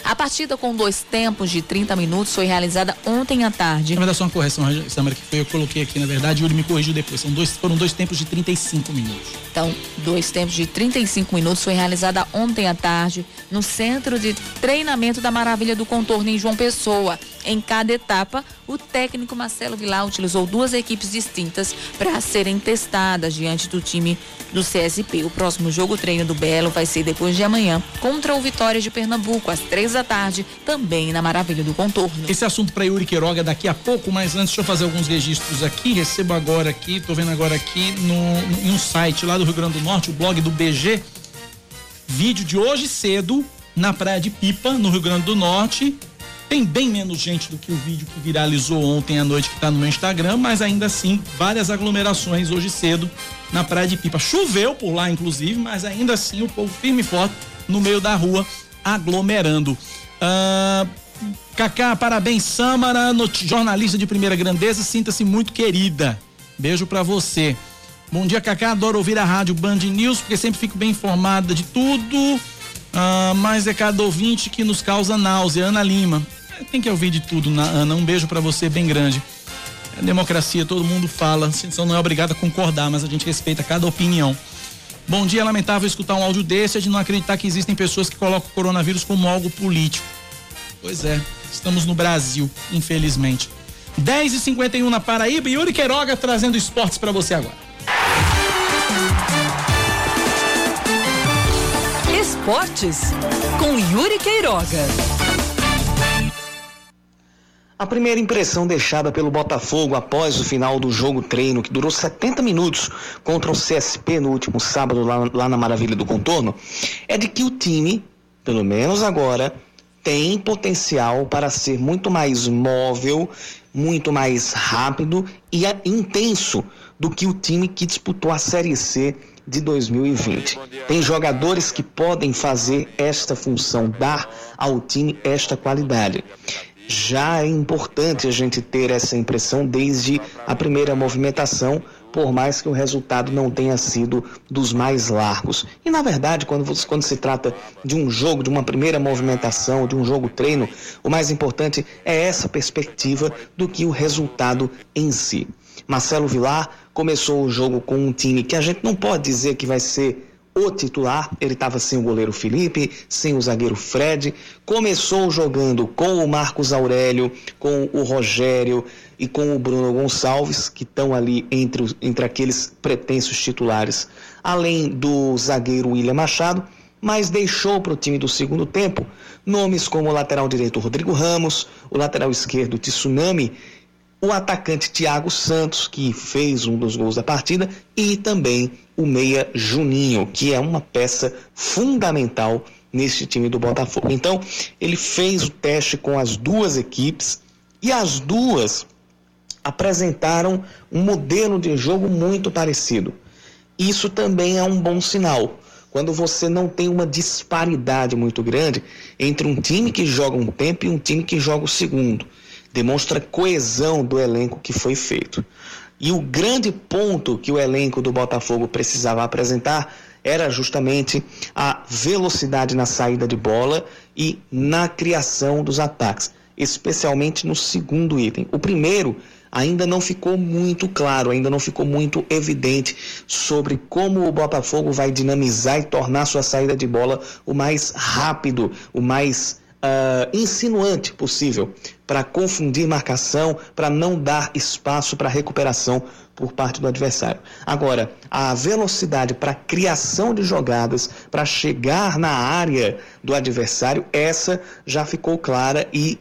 A partida com dois tempos de trinta minutos foi realizada ontem à tarde. Vai dar só uma correção, Sâmara, que foi eu que coloquei aqui, na verdade, e ele me corrigiu depois. São dois, foram dois tempos de trinta e cinco minutos. Então, dois tempos de trinta e cinco minutos foi realizada ontem à tarde no Centro de Treinamento da Maravilha do Contorno em João Pessoa. Em cada etapa, o técnico Marcelo Vilar utilizou duas equipes distintas para serem testadas diante do time do C S P. O próximo jogo treino do Belo vai ser depois de amanhã contra o Vitória de Pernambuco, às três da tarde, também na Maravilha do Contorno. Esse assunto para Yuri Queiroga daqui a pouco, mas antes deixa eu fazer alguns registros aqui. Recebo agora aqui, tô vendo agora aqui no, em um site lá do Rio Grande do Norte, o blog do B G, vídeo de hoje cedo na praia de Pipa, no Rio Grande do Norte. Tem bem menos gente do que o vídeo que viralizou ontem à noite, que está no meu Instagram, mas ainda assim, várias aglomerações hoje cedo na Praia de Pipa. Choveu por lá, inclusive, mas ainda assim o povo firme e forte no meio da rua, aglomerando. Ah, Cacá, parabéns, Sâmara, jornalista de primeira grandeza, sinta-se muito querida. Beijo para você. Bom dia, Cacá, adoro ouvir a rádio Band News, porque sempre fico bem informada de tudo, ah, mas é cada ouvinte que nos causa náusea. Ana Lima. Tem que ouvir de tudo, Ana. Um beijo pra você bem grande. É democracia, todo mundo fala. Você não é obrigado a concordar, mas a gente respeita cada opinião. Bom dia, lamentável escutar um áudio desse, é de não acreditar que existem pessoas que colocam o coronavírus como algo político. Pois é, estamos no Brasil, infelizmente. dez e cinquenta e um na Paraíba, e Yuri Queiroga trazendo esportes pra você agora. Esportes com Yuri Queiroga. A primeira impressão deixada pelo Botafogo após o final do jogo treino, que durou setenta minutos contra o C S P no último sábado lá, lá na Maravilha do Contorno, é de que o time, pelo menos agora, tem potencial para ser muito mais móvel, muito mais rápido e intenso do que o time que disputou a Série C de dois mil e vinte. Tem jogadores que podem fazer esta função, dar ao time esta qualidade. Já é importante a gente ter essa impressão desde a primeira movimentação, por mais que o resultado não tenha sido dos mais largos. E, na verdade, quando, quando se trata de um jogo, de uma primeira movimentação, de um jogo-treino, o mais importante é essa perspectiva do que o resultado em si. Marcelo Vilar começou o jogo com um time que a gente não pode dizer que vai ser o titular. Ele estava sem o goleiro Felipe, sem o zagueiro Fred, começou jogando com o Marcos Aurélio, com o Rogério e com o Bruno Gonçalves, que estão ali entre, os, entre aqueles pretensos titulares, além do zagueiro William Machado, mas deixou para o time do segundo tempo nomes como o lateral direito Rodrigo Ramos, o lateral esquerdo Tsunami, o atacante Thiago Santos, que fez um dos gols da partida, e também o meia Juninho, que é uma peça fundamental neste time do Botafogo. Então, ele fez o teste com as duas equipes e as duas apresentaram um modelo de jogo muito parecido. Isso também é um bom sinal. Quando você não tem uma disparidade muito grande entre um time que joga um tempo e um time que joga o segundo. Demonstra a coesão do elenco que foi feito. E o grande ponto que o elenco do Botafogo precisava apresentar era justamente a velocidade na saída de bola e na criação dos ataques, especialmente no segundo item. O primeiro ainda não ficou muito claro, ainda não ficou muito evidente sobre como o Botafogo vai dinamizar e tornar sua saída de bola o mais rápido, o mais Uh, insinuante possível, para confundir marcação, para não dar espaço para recuperação por parte do adversário. Agora, a velocidade para criação de jogadas, para chegar na área do adversário, essa já ficou clara e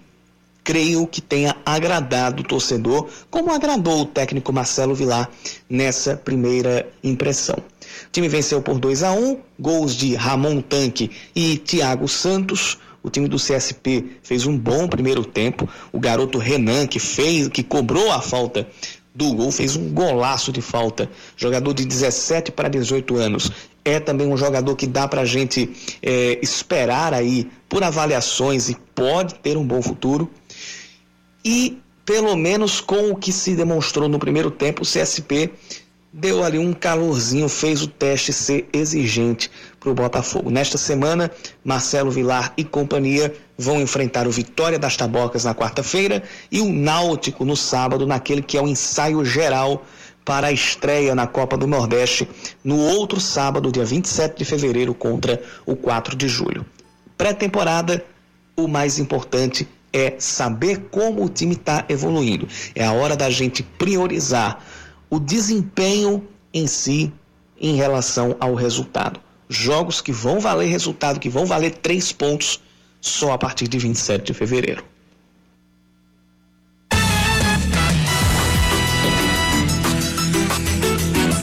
creio que tenha agradado o torcedor, como agradou o técnico Marcelo Vilar nessa primeira impressão. O time venceu por dois a um, gols de Ramon Tanque e Thiago Santos. O time do C S P fez um bom primeiro tempo. O garoto Renan, que fez, que cobrou a falta do gol, fez um golaço de falta, jogador de dezessete para dezoito anos, é também um jogador que dá pra gente é, esperar aí por avaliações e pode ter um bom futuro. E pelo menos com o que se demonstrou no primeiro tempo, o C S P deu ali um calorzinho, fez o teste ser exigente para o Botafogo. Nesta semana, Marcelo Vilar e companhia vão enfrentar o Vitória das Tabocas na quarta-feira e o Náutico no sábado, naquele que é o ensaio geral para a estreia na Copa do Nordeste, no outro sábado, dia vinte e sete de fevereiro, contra o quatro de julho. Pré-temporada, o mais importante é saber como o time está evoluindo. É a hora da gente priorizar o desempenho em si em relação ao resultado. Jogos que vão valer resultado, que vão valer três pontos só a partir de vinte e sete de fevereiro.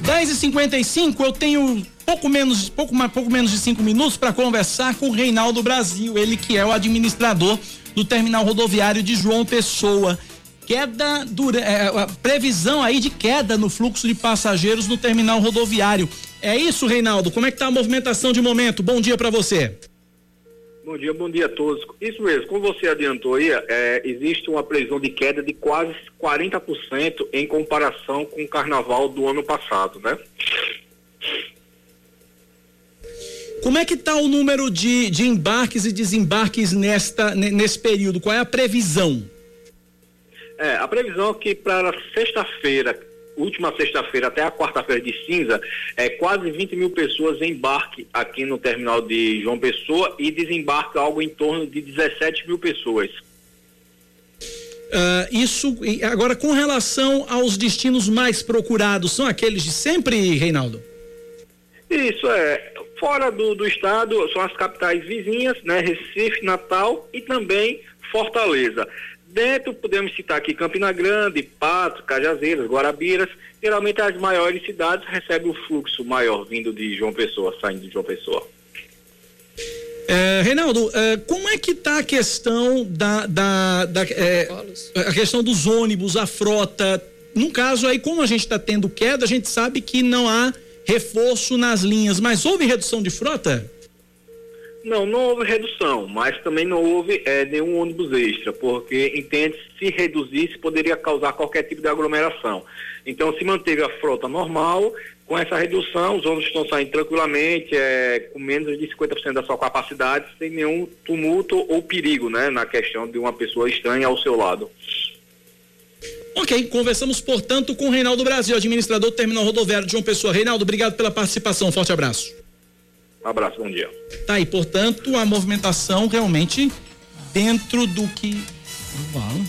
dez e cinquenta e cinco, eu tenho pouco menos, pouco, pouco menos de cinco minutos para conversar com o Reinaldo Brasil, ele que é o administrador do terminal rodoviário de João Pessoa. Queda, dura, é, previsão aí de queda no fluxo de passageiros no terminal rodoviário. É isso, Reinaldo? Como é que tá a movimentação de momento? Bom dia para você. Bom dia, bom dia a todos. Isso mesmo, como você adiantou aí, é, existe uma previsão de queda de quase quarenta por cento em comparação com o carnaval do ano passado, né? Como é que tá o número de, de embarques e desembarques nesta, nesse período? Qual é a previsão? É, a previsão é que para sexta-feira, última sexta-feira até a quarta-feira de cinza, é, quase vinte mil pessoas embarque aqui no terminal de João Pessoa e desembarca algo em torno de dezessete mil pessoas. Uh, isso, agora com relação aos destinos mais procurados, são aqueles de sempre, Reinaldo? Isso, é, fora do, do estado, são as capitais vizinhas, né, Recife, Natal e também Fortaleza. Dentro, podemos citar aqui Campina Grande, Patos, Cajazeiras, Guarabiras. Geralmente as maiores cidades recebem o fluxo maior vindo de João Pessoa, saindo de João Pessoa. É, Reinaldo, é, como é que está a questão da, da, da é, a questão dos ônibus, a frota? No caso aí, como a gente está tendo queda, a gente sabe que não há reforço nas linhas, mas houve redução de frota? Não, não houve redução, mas também não houve é, nenhum ônibus extra, porque, entende, se reduzisse, poderia causar qualquer tipo de aglomeração. Então, se manteve a frota normal, com essa redução, os ônibus estão saindo tranquilamente, é, com menos de cinquenta por cento da sua capacidade, sem nenhum tumulto ou perigo, né, na questão de uma pessoa estranha ao seu lado. Ok, conversamos, portanto, com o Reinaldo Brasil, administrador do Terminal Rodoviário de João Pessoa. Reinaldo, obrigado pela participação, um forte abraço. Um abraço, bom dia. Tá aí, portanto, a movimentação realmente dentro do que... Vale.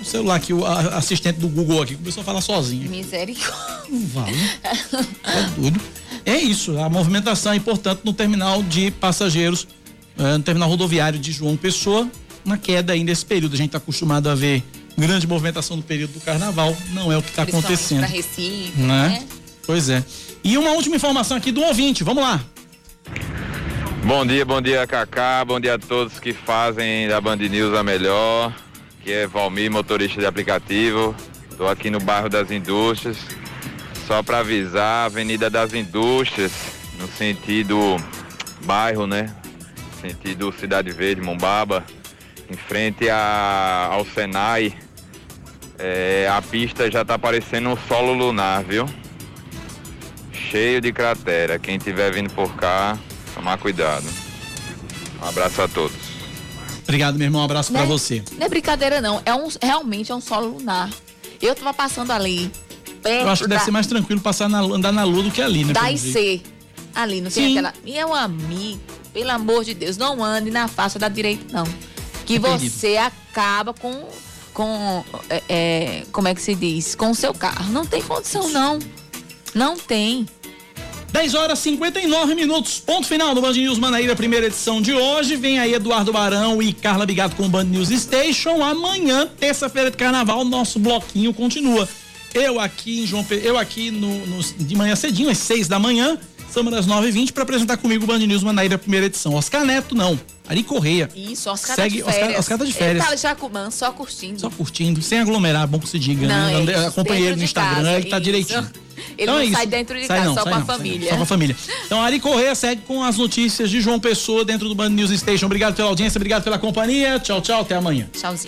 O celular aqui, o assistente do Google aqui, começou a falar sozinho. Misericórdia. Vale. É tudo. É isso, a movimentação é importante no terminal de passageiros, no terminal rodoviário de João Pessoa, uma queda ainda nesse período. A gente está acostumado a ver grande movimentação no período do carnaval, não é o que está acontecendo. Para Recife, né? né? Pois é. E uma última informação aqui do ouvinte, vamos lá. Bom dia, bom dia Cacá, bom dia a todos que fazem da Band News a melhor, que é Valmir, motorista de aplicativo. Estou aqui no bairro das Indústrias, só para avisar, Avenida das Indústrias, no sentido bairro, né? Sentido Cidade Verde, Mumbaba, em frente a, ao Senai, é, a pista já está parecendo um solo lunar, viu? Cheio de cratera, quem estiver vindo por cá, tomar cuidado. Um abraço a todos. Obrigado, meu irmão, um abraço pra você. Não é brincadeira não, é um, realmente é um solo lunar. Eu tava passando ali perto. Eu acho que da... deve ser mais tranquilo passar na, andar na lua do que ali, né? Da I C, ali, não tem aquela... Meu amigo, pelo amor de Deus, não ande na faixa da direita não, que é você perdido. Acaba com, com é, é, como é que se diz? Com o seu carro, não tem condição não. Não tem. dez horas e cinquenta e nove minutos, ponto final do Band News Manaíra, primeira edição de hoje. Vem aí Eduardo Barão e Carla Bigato com o Band News Station. Amanhã, terça-feira de carnaval, nosso bloquinho continua. Eu aqui em João Pe... eu aqui no, no... de manhã cedinho, às seis da manhã, Samba das nove e vinte para apresentar comigo o Band News Manaíra, primeira edição. Oscar Neto, não. Ari Correia. Isso, Oscar segue, tá de férias. Oscar, Oscar tá de férias. Ele tá já comando, só curtindo. Só curtindo, sem aglomerar, bom que se diga. Não, né? Eu acompanhei ele no Instagram, casa, ele isso. Tá direitinho. Ele então não é sai isso. dentro de sai casa, não, só com a não, família. Só com a família. Então, Ari Correia segue com as notícias de João Pessoa dentro do Band News Station. Obrigado pela audiência, obrigado pela companhia. Tchau, tchau, até amanhã. Tchauzinho.